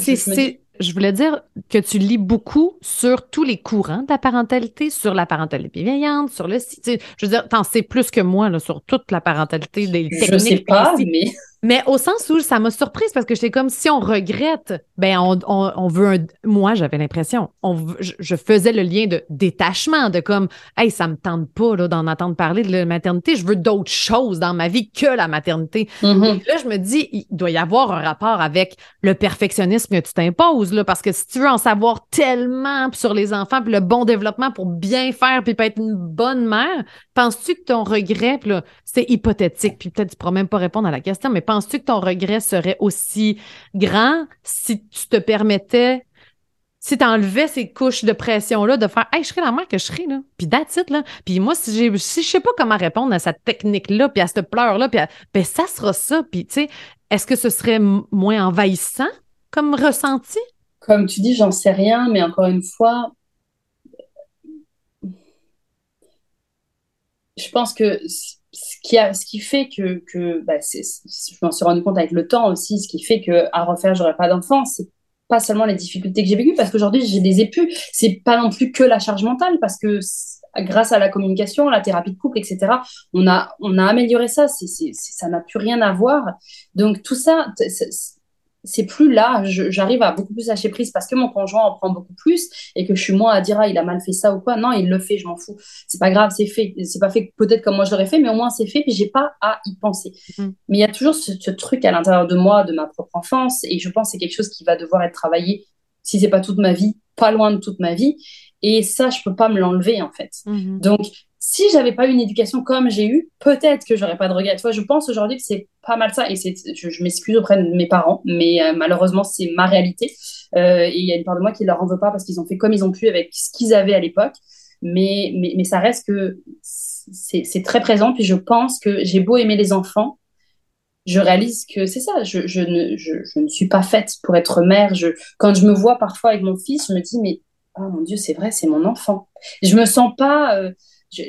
je voulais dire que tu lis beaucoup sur tous les courants de la parentalité, sur la parentalité bienveillante, sur le site. Je veux dire, t'en sais plus que moi là, sur toute la parentalité, des techniques. Je sais pas, mais au sens où ça m'a surprise parce que j'étais comme si on regrette, on veut moi j'avais l'impression, je faisais le lien de détachement, de comme, hey, ça me tente pas là, d'en entendre parler de la maternité, je veux d'autres choses dans ma vie que la maternité. Et là, je me dis, il doit y avoir un rapport avec le perfectionnisme que tu t'imposes, là, parce que si tu veux en savoir tellement sur les enfants, puis le bon développement pour bien faire, puis être une bonne mère, penses-tu que ton regret, là, c'est hypothétique, puis peut-être tu pourras même pas répondre à la question, mais penses-tu que ton regret serait aussi grand si tu te permettais, si tu enlevais ces couches de pression-là, de faire « Hey, je serais la mère que je serais, là. » Puis that's it, là. Puis moi, si je sais pas comment répondre à cette technique-là, puis à cette pleure-là, puis ça sera ça. Puis tu sais, est-ce que ce serait moins envahissant comme ressenti? Comme tu dis, j'en sais rien, mais encore une fois, je pense que... ce qui fait que je m'en suis rendu compte avec le temps aussi, ce qui fait qu'à refaire, j'aurais pas d'enfant, c'est pas seulement les difficultés que j'ai vécues, parce qu'aujourd'hui, je les ai pu. C'est pas non plus que la charge mentale, parce que grâce à la communication, la thérapie de couple, etc., on a amélioré ça. Ça n'a plus rien à voir. Donc, tout ça, c'est plus là. J'arrive à beaucoup plus lâcher prise parce que mon conjoint en prend beaucoup plus et que je suis moins à dire il a mal fait ça ou quoi. Non, il le fait, je m'en fous. C'est pas grave, c'est fait. C'est pas fait peut-être comme moi je l'aurais fait, mais au moins c'est fait puis j'ai pas à y penser. Mais il y a toujours ce truc à l'intérieur de moi, de ma propre enfance, et je pense que c'est quelque chose qui va devoir être travaillé, si c'est pas toute ma vie, pas loin de toute ma vie. Et ça, je peux pas me l'enlever en fait. Donc, si j'avais pas eu une éducation comme j'ai eu, peut-être que j'aurais pas de regrets. Tu vois, je pense aujourd'hui que c'est pas mal ça, et je m'excuse auprès de mes parents, mais malheureusement c'est ma réalité. Et il y a une part de moi qui leur en veut pas parce qu'ils ont fait comme ils ont pu avec ce qu'ils avaient à l'époque. Mais ça reste que c'est très présent. Puis je pense que j'ai beau aimer les enfants, je réalise que c'est ça. Je ne suis pas faite pour être mère. Quand je me vois parfois avec mon fils, je me dis mais oh mon Dieu, c'est vrai, c'est mon enfant. Je me sens pas je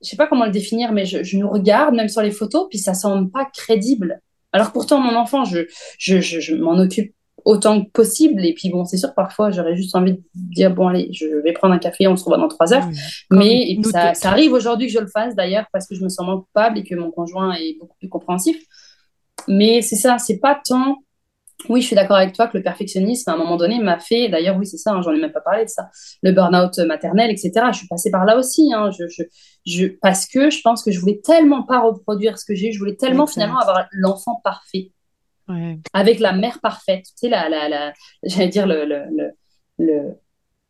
sais pas comment le définir, mais je nous regarde, même sur les photos, puis ça semble pas crédible. Alors pourtant, mon enfant, je m'en occupe autant que possible. Et puis bon, c'est sûr, parfois, j'aurais juste envie de dire, bon, allez, je vais prendre un café, on se revoit dans 3 heures. Mais et ça arrive aujourd'hui que je le fasse, d'ailleurs, parce que je me sens moins coupable et que mon conjoint est beaucoup plus compréhensif. Mais c'est ça, c'est pas tant Oui, je suis d'accord avec toi que le perfectionnisme, à un moment donné, m'a fait, d'ailleurs, oui, c'est ça, hein, j'en ai même pas parlé de ça, le burn-out maternel, etc. Je suis passée par là aussi, hein, parce que je pense que je voulais tellement pas reproduire ce que j'ai eu, je voulais tellement finalement avoir l'enfant parfait, avec la mère parfaite, tu sais, j'allais dire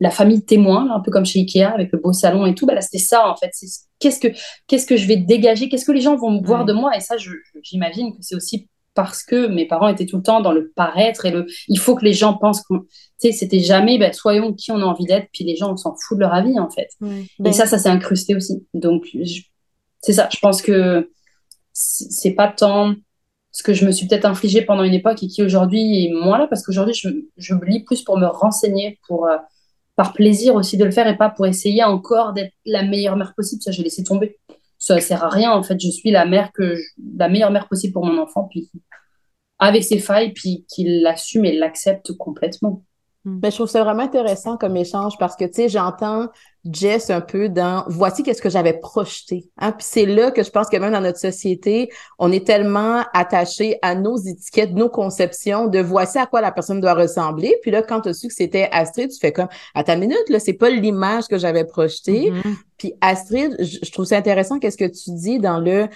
la famille témoin, là, un peu comme chez Ikea, avec le beau salon et tout, bah là, c'était ça, en fait. C'est, qu'est-ce que je vais dégager? Qu'est-ce que les gens vont me voir de moi? Et ça, j'imagine que c'est aussi parce que mes parents étaient tout le temps dans le paraître et il faut que les gens pensent qu'on... Tu sais, c'était jamais, ben, soyons qui on a envie d'être, puis les gens, on s'en fout de leur avis, en fait. Et ça s'est incrusté aussi. Donc, c'est ça. Je pense que c'est pas tant... ce que je me suis peut-être infligée pendant une époque et qui aujourd'hui est moins là, parce qu'aujourd'hui, je lis plus pour me renseigner, par plaisir aussi de le faire et pas pour essayer encore d'être la meilleure mère possible. Ça, j'ai laissé tomber. Ça sert à rien, en fait. Je suis la meilleure mère possible pour mon enfant, puis avec ses failles, puis qu'il l'assume et l'accepte complètement. Ben, je trouve ça vraiment intéressant comme échange parce que, tu sais, j'entends Jess un peu dans « voici qu'est-ce que j'avais projeté hein? ». Puis c'est là que je pense que même dans notre société, on est tellement attaché à nos étiquettes, nos conceptions de « voici à quoi la personne doit ressembler ». Puis là, quand tu as su que c'était Astrid, tu fais comme « à ta minute, là, c'est pas l'image que j'avais projetée ». Puis Astrid, je trouve ça intéressant qu'est-ce que tu dis dans le…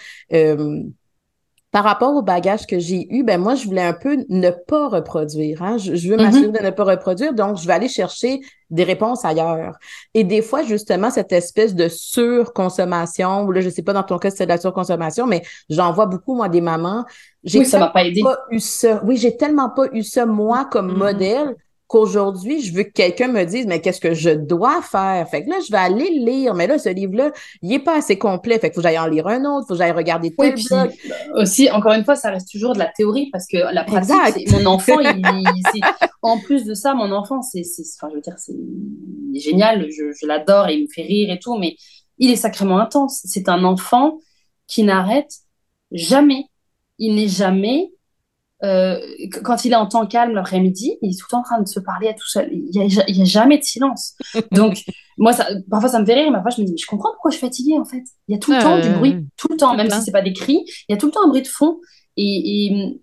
par rapport au bagage que j'ai eu, ben moi, je voulais un peu ne pas reproduire. Hein? Je veux m'assurer de ne pas reproduire, donc je vais aller chercher des réponses ailleurs. Et des fois, justement, cette espèce de surconsommation, là, je sais pas dans ton cas si c'est de la surconsommation, mais j'en vois beaucoup, moi, des mamans. Ça m'a pas aidé. J'ai tellement pas eu ça, moi, comme modèle, qu'aujourd'hui, je veux que quelqu'un me dise, mais qu'est-ce que je dois faire? Fait que là, je vais aller le lire. Mais là, ce livre-là, il n'est pas assez complet. Fait qu'il faut que j'aille en lire un autre, il faut que j'aille regarder tel blog. Aussi, encore une fois, ça reste toujours de la théorie parce que la pratique, mon enfant, en plus de ça, mon enfant, c'est génial. Je l'adore et il me fait rire et tout, mais il est sacrément intense. C'est un enfant qui n'arrête jamais. Il n'est jamais... quand il est en temps calme l'après-midi, il est tout le temps en train de se parler à tout seul. Il n'y a jamais de silence. Donc, moi, parfois, ça me fait rire, mais parfois, je me dis, mais je comprends pourquoi je suis fatiguée, en fait. Il y a tout le temps du bruit, tout le temps, même si ce n'est pas des cris, il y a tout le temps un bruit de fond. Et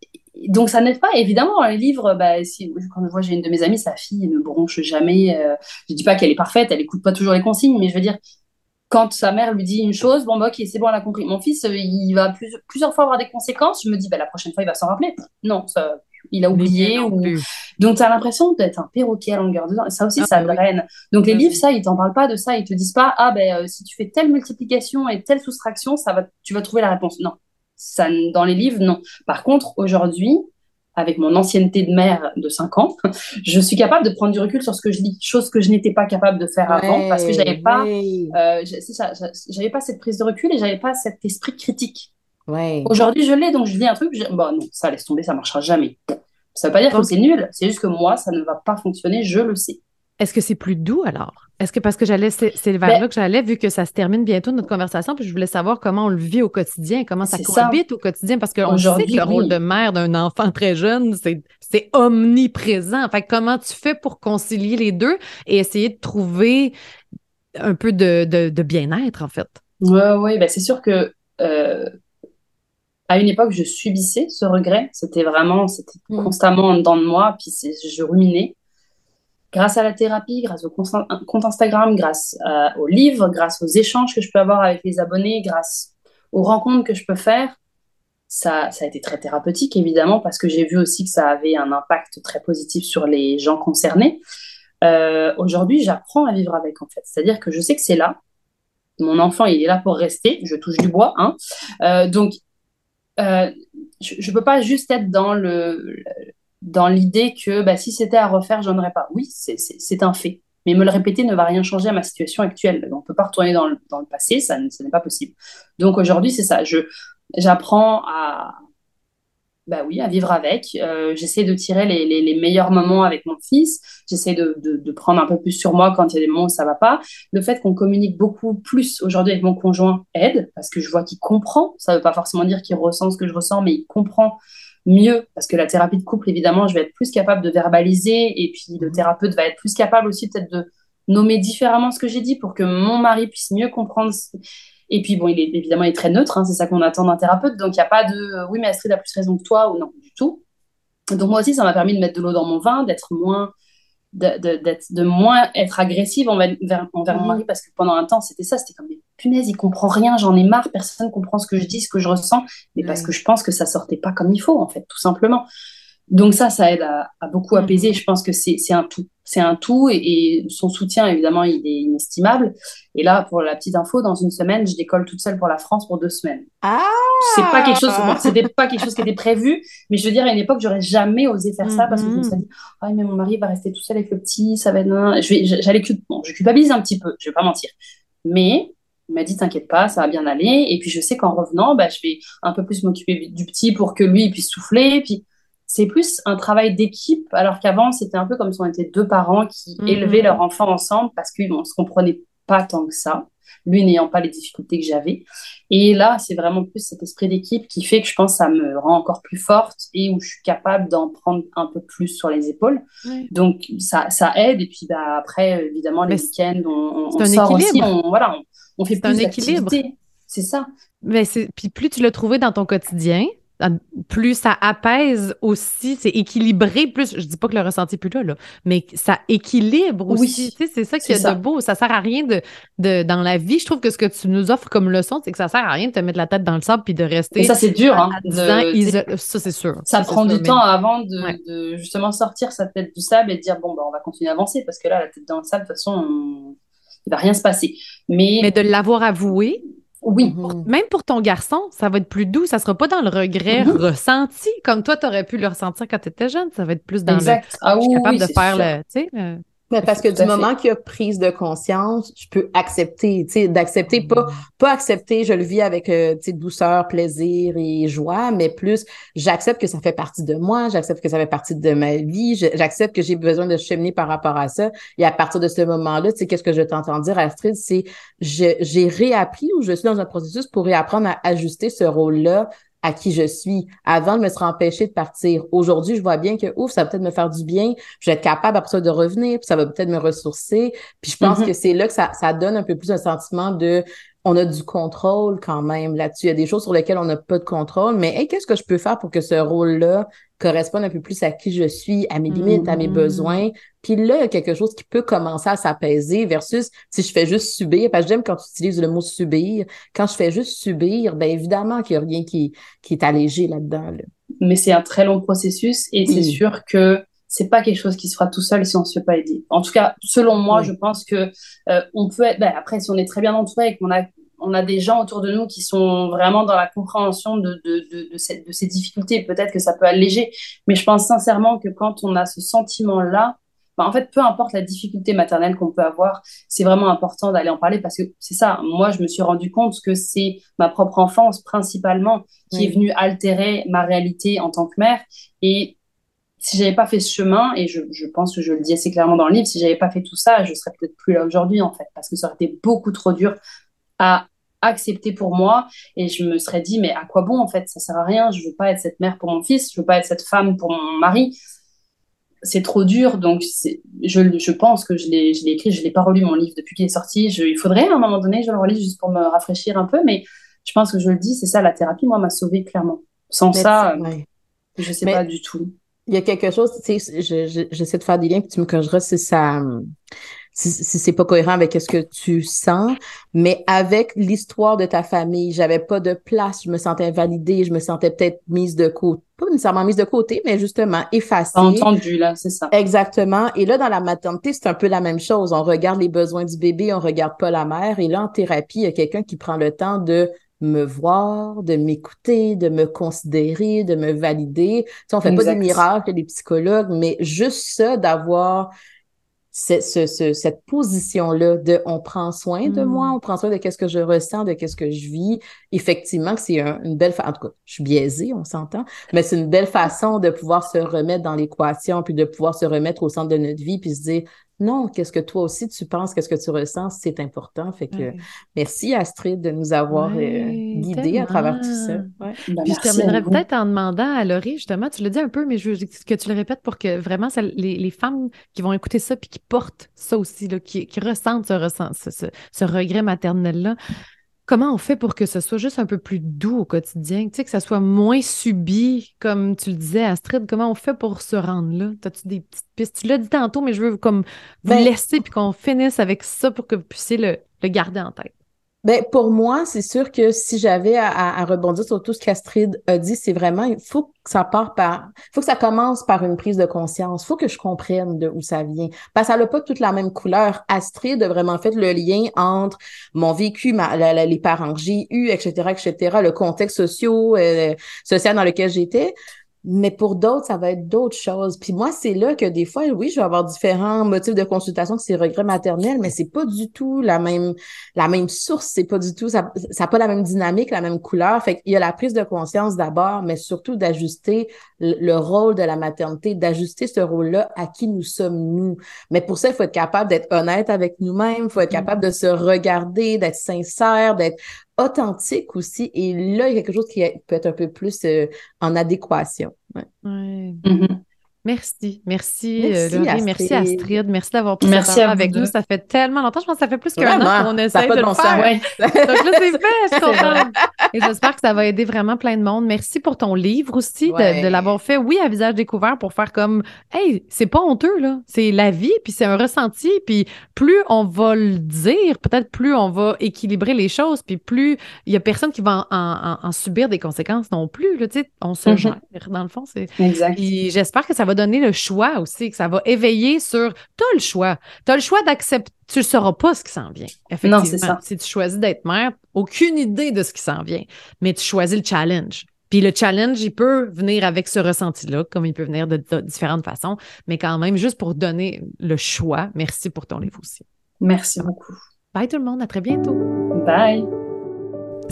donc, ça n'aide pas. Évidemment, les livres, bah, quand je vois, j'ai une de mes amies, sa fille ne bronche jamais. Je ne dis pas qu'elle est parfaite, elle n'écoute pas toujours les consignes, mais je veux dire, quand sa mère lui dit une chose, bon, bah, ok, c'est bon, elle a compris. Mon fils, il va plusieurs fois avoir des conséquences. Je me dis, bah, la prochaine fois, il va s'en rappeler. Non, ça, il a oublié. Donc, tu as l'impression d'être un perroquet à longueur de temps. Ça aussi, ça draine. Donc, les livres, ça, ils t'en parlent pas de ça. Ils te disent pas, ah, ben, si tu fais telle multiplication et telle soustraction, tu vas trouver la réponse. Non. Ça, dans les livres, non. Par contre, aujourd'hui, avec mon ancienneté de mère de 5 ans, je suis capable de prendre du recul sur ce que je lis, chose que je n'étais pas capable de faire avant, parce que j'avais pas cette prise de recul et j'avais pas cet esprit critique. Aujourd'hui, je l'ai, donc je lis un truc, bon, non, ça laisse tomber, ça marchera jamais. Ça veut pas dire que c'est nul, c'est juste que moi, ça ne va pas fonctionner, je le sais. Est-ce que c'est plus doux alors? Est-ce que parce que c'est vers là que j'allais, vu que ça se termine bientôt notre conversation, puis je voulais savoir comment on le vit au quotidien, comment ça cohabite au quotidien, parce qu'on sait que le rôle de mère d'un enfant très jeune, c'est omniprésent. Fait que comment tu fais pour concilier les deux et essayer de trouver un peu de bien-être, en fait? Oui, ben c'est sûr que à une époque, je subissais ce regret. C'était constamment en dedans de moi, puis je ruminais. Grâce à la thérapie, grâce au compte Instagram, grâce aux livres, grâce aux échanges que je peux avoir avec les abonnés, grâce aux rencontres que je peux faire, ça a été très thérapeutique, évidemment, parce que j'ai vu aussi que ça avait un impact très positif sur les gens concernés. Aujourd'hui, j'apprends à vivre avec, en fait. C'est-à-dire que je sais que c'est là. Mon enfant, il est là pour rester. Je touche du bois, hein. Donc, je peux pas juste être dans l'idée que bah, si c'était à refaire, je n'en aurais pas. Oui, c'est un fait. Mais me le répéter ne va rien changer à ma situation actuelle. On ne peut pas retourner dans le passé, ça n'est pas possible. Donc aujourd'hui, c'est ça. J'apprends à vivre avec. J'essaie de tirer les meilleurs moments avec mon fils. J'essaie de prendre un peu plus sur moi quand il y a des moments où ça ne va pas. Le fait qu'on communique beaucoup plus aujourd'hui avec mon conjoint aide, parce que je vois qu'il comprend. Ça ne veut pas forcément dire qu'il ressent ce que je ressens, mais il comprend mieux, parce que la thérapie de couple, évidemment, je vais être plus capable de verbaliser, et puis le thérapeute va être plus capable aussi peut-être de nommer différemment ce que j'ai dit pour que mon mari puisse mieux comprendre. Et puis bon, il est très neutre, hein, c'est ça qu'on attend d'un thérapeute, donc il n'y a pas de « oui, mais Astrid a plus raison que toi » ou « non, du tout ». Donc moi aussi, ça m'a permis de mettre de l'eau dans mon vin, d'être moins être agressive envers mon mari, parce que pendant un temps, c'était comme des punaises, il comprend rien, j'en ai marre, personne comprend ce que je dis, ce que je ressens, mais parce que je pense que ça sortait pas comme il faut, en fait, tout simplement. Donc ça aide à beaucoup apaiser. Je pense que c'est un tout et son soutien, évidemment, il est inestimable. Et là, pour la petite info, dans une semaine, je décolle toute seule pour la France pour 2 semaines. Ah, c'était pas quelque chose qui était prévu, mais je veux dire, à une époque, j'aurais jamais osé faire ça parce que je me suis dit, ah, mais mon mari va rester tout seul avec le petit, ça va être... Je culpabilise un petit peu, je vais pas mentir. Mais... il m'a dit, t'inquiète pas, ça va bien aller. Et puis, je sais qu'en revenant, je vais un peu plus m'occuper du petit pour que lui puisse souffler. Puis, c'est plus un travail d'équipe, alors qu'avant, c'était un peu comme si on était 2 parents qui élevaient leur enfant ensemble parce qu'on ne se comprenait pas tant que ça, lui n'ayant pas les difficultés que j'avais. Et là, c'est vraiment plus cet esprit d'équipe qui fait que je pense que ça me rend encore plus forte et où je suis capable d'en prendre un peu plus sur les épaules. Oui. Donc, ça aide. Et puis, après, évidemment, les week-ends, on sort aussi. On fait plus d'activités. C'est ça. Puis, plus tu l'as trouvé dans ton quotidien, plus ça apaise aussi, c'est équilibré plus, je dis pas que le ressenti est plus là, mais ça équilibre aussi, tu sais, c'est ça qu'il y a de beau, ça sert à rien dans la vie, je trouve que ce que tu nous offres comme leçon, c'est que ça sert à rien de te mettre la tête dans le sable puis de rester... Et ça, c'est dur, hein, ça, c'est sûr. Ça prend du temps avant de justement sortir sa tête du sable et de dire, on va continuer à avancer, parce que là, la tête dans le sable, de toute façon, il va rien se passer. Mais de l'avoir avoué... Oui. Même pour ton garçon, ça va être plus doux. Ça ne sera pas dans le regret ressenti, comme toi, tu aurais pu le ressentir quand tu étais jeune. Ça va être plus dans je suis capable de faire le... Mais parce que du moment qu'il y a prise de conscience, je peux accepter, pas accepter, je le vis avec douceur, plaisir et joie, mais plus j'accepte que ça fait partie de moi, j'accepte que ça fait partie de ma vie, j'accepte que j'ai besoin de cheminer par rapport à ça. Et à partir de ce moment-là, qu'est-ce que je t'entends dire, Astrid, c'est j'ai réappris ou je suis dans un processus pour réapprendre à ajuster ce rôle-là à qui je suis. Avant, je me serais empêchée de partir. Aujourd'hui, je vois bien que, ça va peut-être me faire du bien, je vais être capable après ça de revenir, puis ça va peut-être me ressourcer. Puis je pense que c'est là que ça donne un peu plus un sentiment de... On a du contrôle quand même là-dessus. Il y a des choses sur lesquelles on n'a pas de contrôle, mais qu'est-ce que je peux faire pour que ce rôle-là corresponde un peu plus à qui je suis, à mes limites, à mes besoins? Puis là, il y a quelque chose qui peut commencer à s'apaiser versus si je fais juste subir. Parce que j'aime quand tu utilises le mot « subir ». Quand je fais juste subir, bien évidemment qu'il n'y a rien qui est allégé là-dedans. Là. Mais c'est un très long processus et c'est sûr que c'est pas quelque chose qui se fera tout seul si on se fait pas aider. En tout cas, selon moi, je pense que on peut être... après, si on est très bien entouré et qu'on a des gens autour de nous qui sont vraiment dans la compréhension de ces difficultés, peut-être que ça peut alléger. Mais je pense sincèrement que quand on a ce sentiment-là, en fait, peu importe la difficulté maternelle qu'on peut avoir, c'est vraiment important d'aller en parler parce que c'est ça. Moi, je me suis rendu compte que c'est ma propre enfance principalement qui est venue altérer ma réalité en tant que mère. Et si j'avais pas fait ce chemin, et je pense que je le dis assez clairement dans le livre, si j'avais pas fait tout ça, je serais peut-être plus là aujourd'hui, en fait, parce que ça aurait été beaucoup trop dur à accepter pour moi, et je me serais dit, mais à quoi bon, en fait, ça sert à rien, je veux pas être cette mère pour mon fils, je veux pas être cette femme pour mon mari, c'est trop dur. Donc je pense que je l'ai écrit, je l'ai pas relu mon livre depuis qu'il est sorti, il faudrait à un moment donné que je le relise juste pour me rafraîchir un peu, mais je pense que je le dis, c'est ça, la thérapie, moi, m'a sauvée clairement. Sans ça, je sais pas du tout. Il y a quelque chose, j'essaie de faire des liens, puis tu me corrigeras si c'est pas cohérent avec ce que tu sens, mais avec l'histoire de ta famille, j'avais pas de place, je me sentais invalidée, je me sentais peut-être mise de côté, pas nécessairement mise de côté, mais justement effacée. Entendu, là, c'est ça. Exactement. Et là, dans la maternité, c'est un peu la même chose. On regarde les besoins du bébé, on regarde pas la mère. Et là, en thérapie, il y a quelqu'un qui prend le temps de me voir, de m'écouter, de me considérer, de me valider. T'sais, on fait pas des miracles, des psychologues, mais juste ça, d'avoir cette position-là de « on prend soin de moi, on prend soin de qu'est-ce que je ressens, de qu'est-ce que je vis ». Effectivement, c'est une belle façon, en tout cas, je suis biaisée, on s'entend, mais c'est une belle façon de pouvoir se remettre dans l'équation, puis de pouvoir se remettre au centre de notre vie, puis se dire « non, qu'est-ce que toi aussi tu penses, qu'est-ce que tu ressens, c'est important ». Fait que merci Astrid de nous avoir guidés à travers tout ça. Ouais. Puis je terminerais peut-être en demandant à Laurie, justement, tu le dis un peu, mais je veux que tu le répètes pour que vraiment les femmes qui vont écouter ça puis qui portent ça aussi, là, qui ressentent ce regret maternel-là, Comment on fait pour que ce soit juste un peu plus doux au quotidien, tu sais, que ça soit moins subi, comme tu le disais, Astrid, comment on fait pour se rendre là? T'as-tu des petites pistes? Tu l'as dit tantôt, mais je veux comme vous laisser puis qu'on finisse avec ça pour que vous puissiez le garder en tête. Bien, pour moi, c'est sûr que si j'avais à rebondir sur tout ce qu'Astrid a dit, c'est vraiment, il faut que ça commence par une prise de conscience. Il faut que je comprenne d'où ça vient. Parce qu'elle n'a pas toute la même couleur. Astrid a vraiment fait le lien entre mon vécu, les parents que j'ai eus, etc., etc., le contexte social dans lequel j'étais. Mais pour d'autres, ça va être d'autres choses. Puis moi, c'est là que des fois, oui, je vais avoir différents motifs de consultation que c'est regret maternel, mais c'est pas du tout la même source, c'est pas du tout, ça a pas la même dynamique, la même couleur. Fait qu'il y a la prise de conscience d'abord, mais surtout d'ajuster le rôle de la maternité, d'ajuster ce rôle-là à qui nous sommes nous. Mais pour ça, il faut être capable d'être honnête avec nous-mêmes, il faut être capable de se regarder, d'être sincère, d'être authentique aussi, et là, il y a quelque chose qui peut être un peu plus en adéquation. Ouais. Ouais. Mm-hmm. Merci Laurie, Astrid. Merci Astrid, merci d'avoir pu parler avec nous. Ça fait tellement longtemps, je pense que ça fait plus qu'un an qu'on essaie de le faire. Ouais. Donc là, c'est fait, je suis contente. Et j'espère que ça va aider vraiment plein de monde. Merci pour ton livre aussi, de l'avoir fait, oui, à visage découvert, pour faire comme, hey, c'est pas honteux, là. C'est la vie, puis c'est un ressenti, puis plus on va le dire, peut-être plus on va équilibrer les choses, puis plus il y a personne qui va en subir des conséquences non plus, là, tu sais, on se gère, dans le fond. C'est... Exact. Et j'espère que ça va donner le choix aussi, que ça va éveiller sur t'as le choix. T'as le choix d'accepter. Tu ne sauras pas ce qui s'en vient. Effectivement, non, c'est ça. Si tu choisis d'être mère, aucune idée de ce qui s'en vient, mais tu choisis le challenge. Puis le challenge, il peut venir avec ce ressenti-là, comme il peut venir de différentes façons, mais quand même, juste pour donner le choix. Merci pour ton livre aussi. Merci beaucoup. Bye tout le monde, à très bientôt. Bye.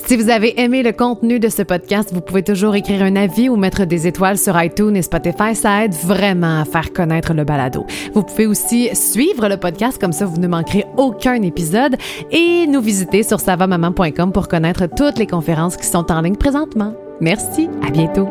Si vous avez aimé le contenu de ce podcast, vous pouvez toujours écrire un avis ou mettre des étoiles sur iTunes et Spotify. Ça aide vraiment à faire connaître le balado. Vous pouvez aussi suivre le podcast, comme ça vous ne manquerez aucun épisode, et nous visiter sur savamaman.com pour connaître toutes les conférences qui sont en ligne présentement. Merci, à bientôt.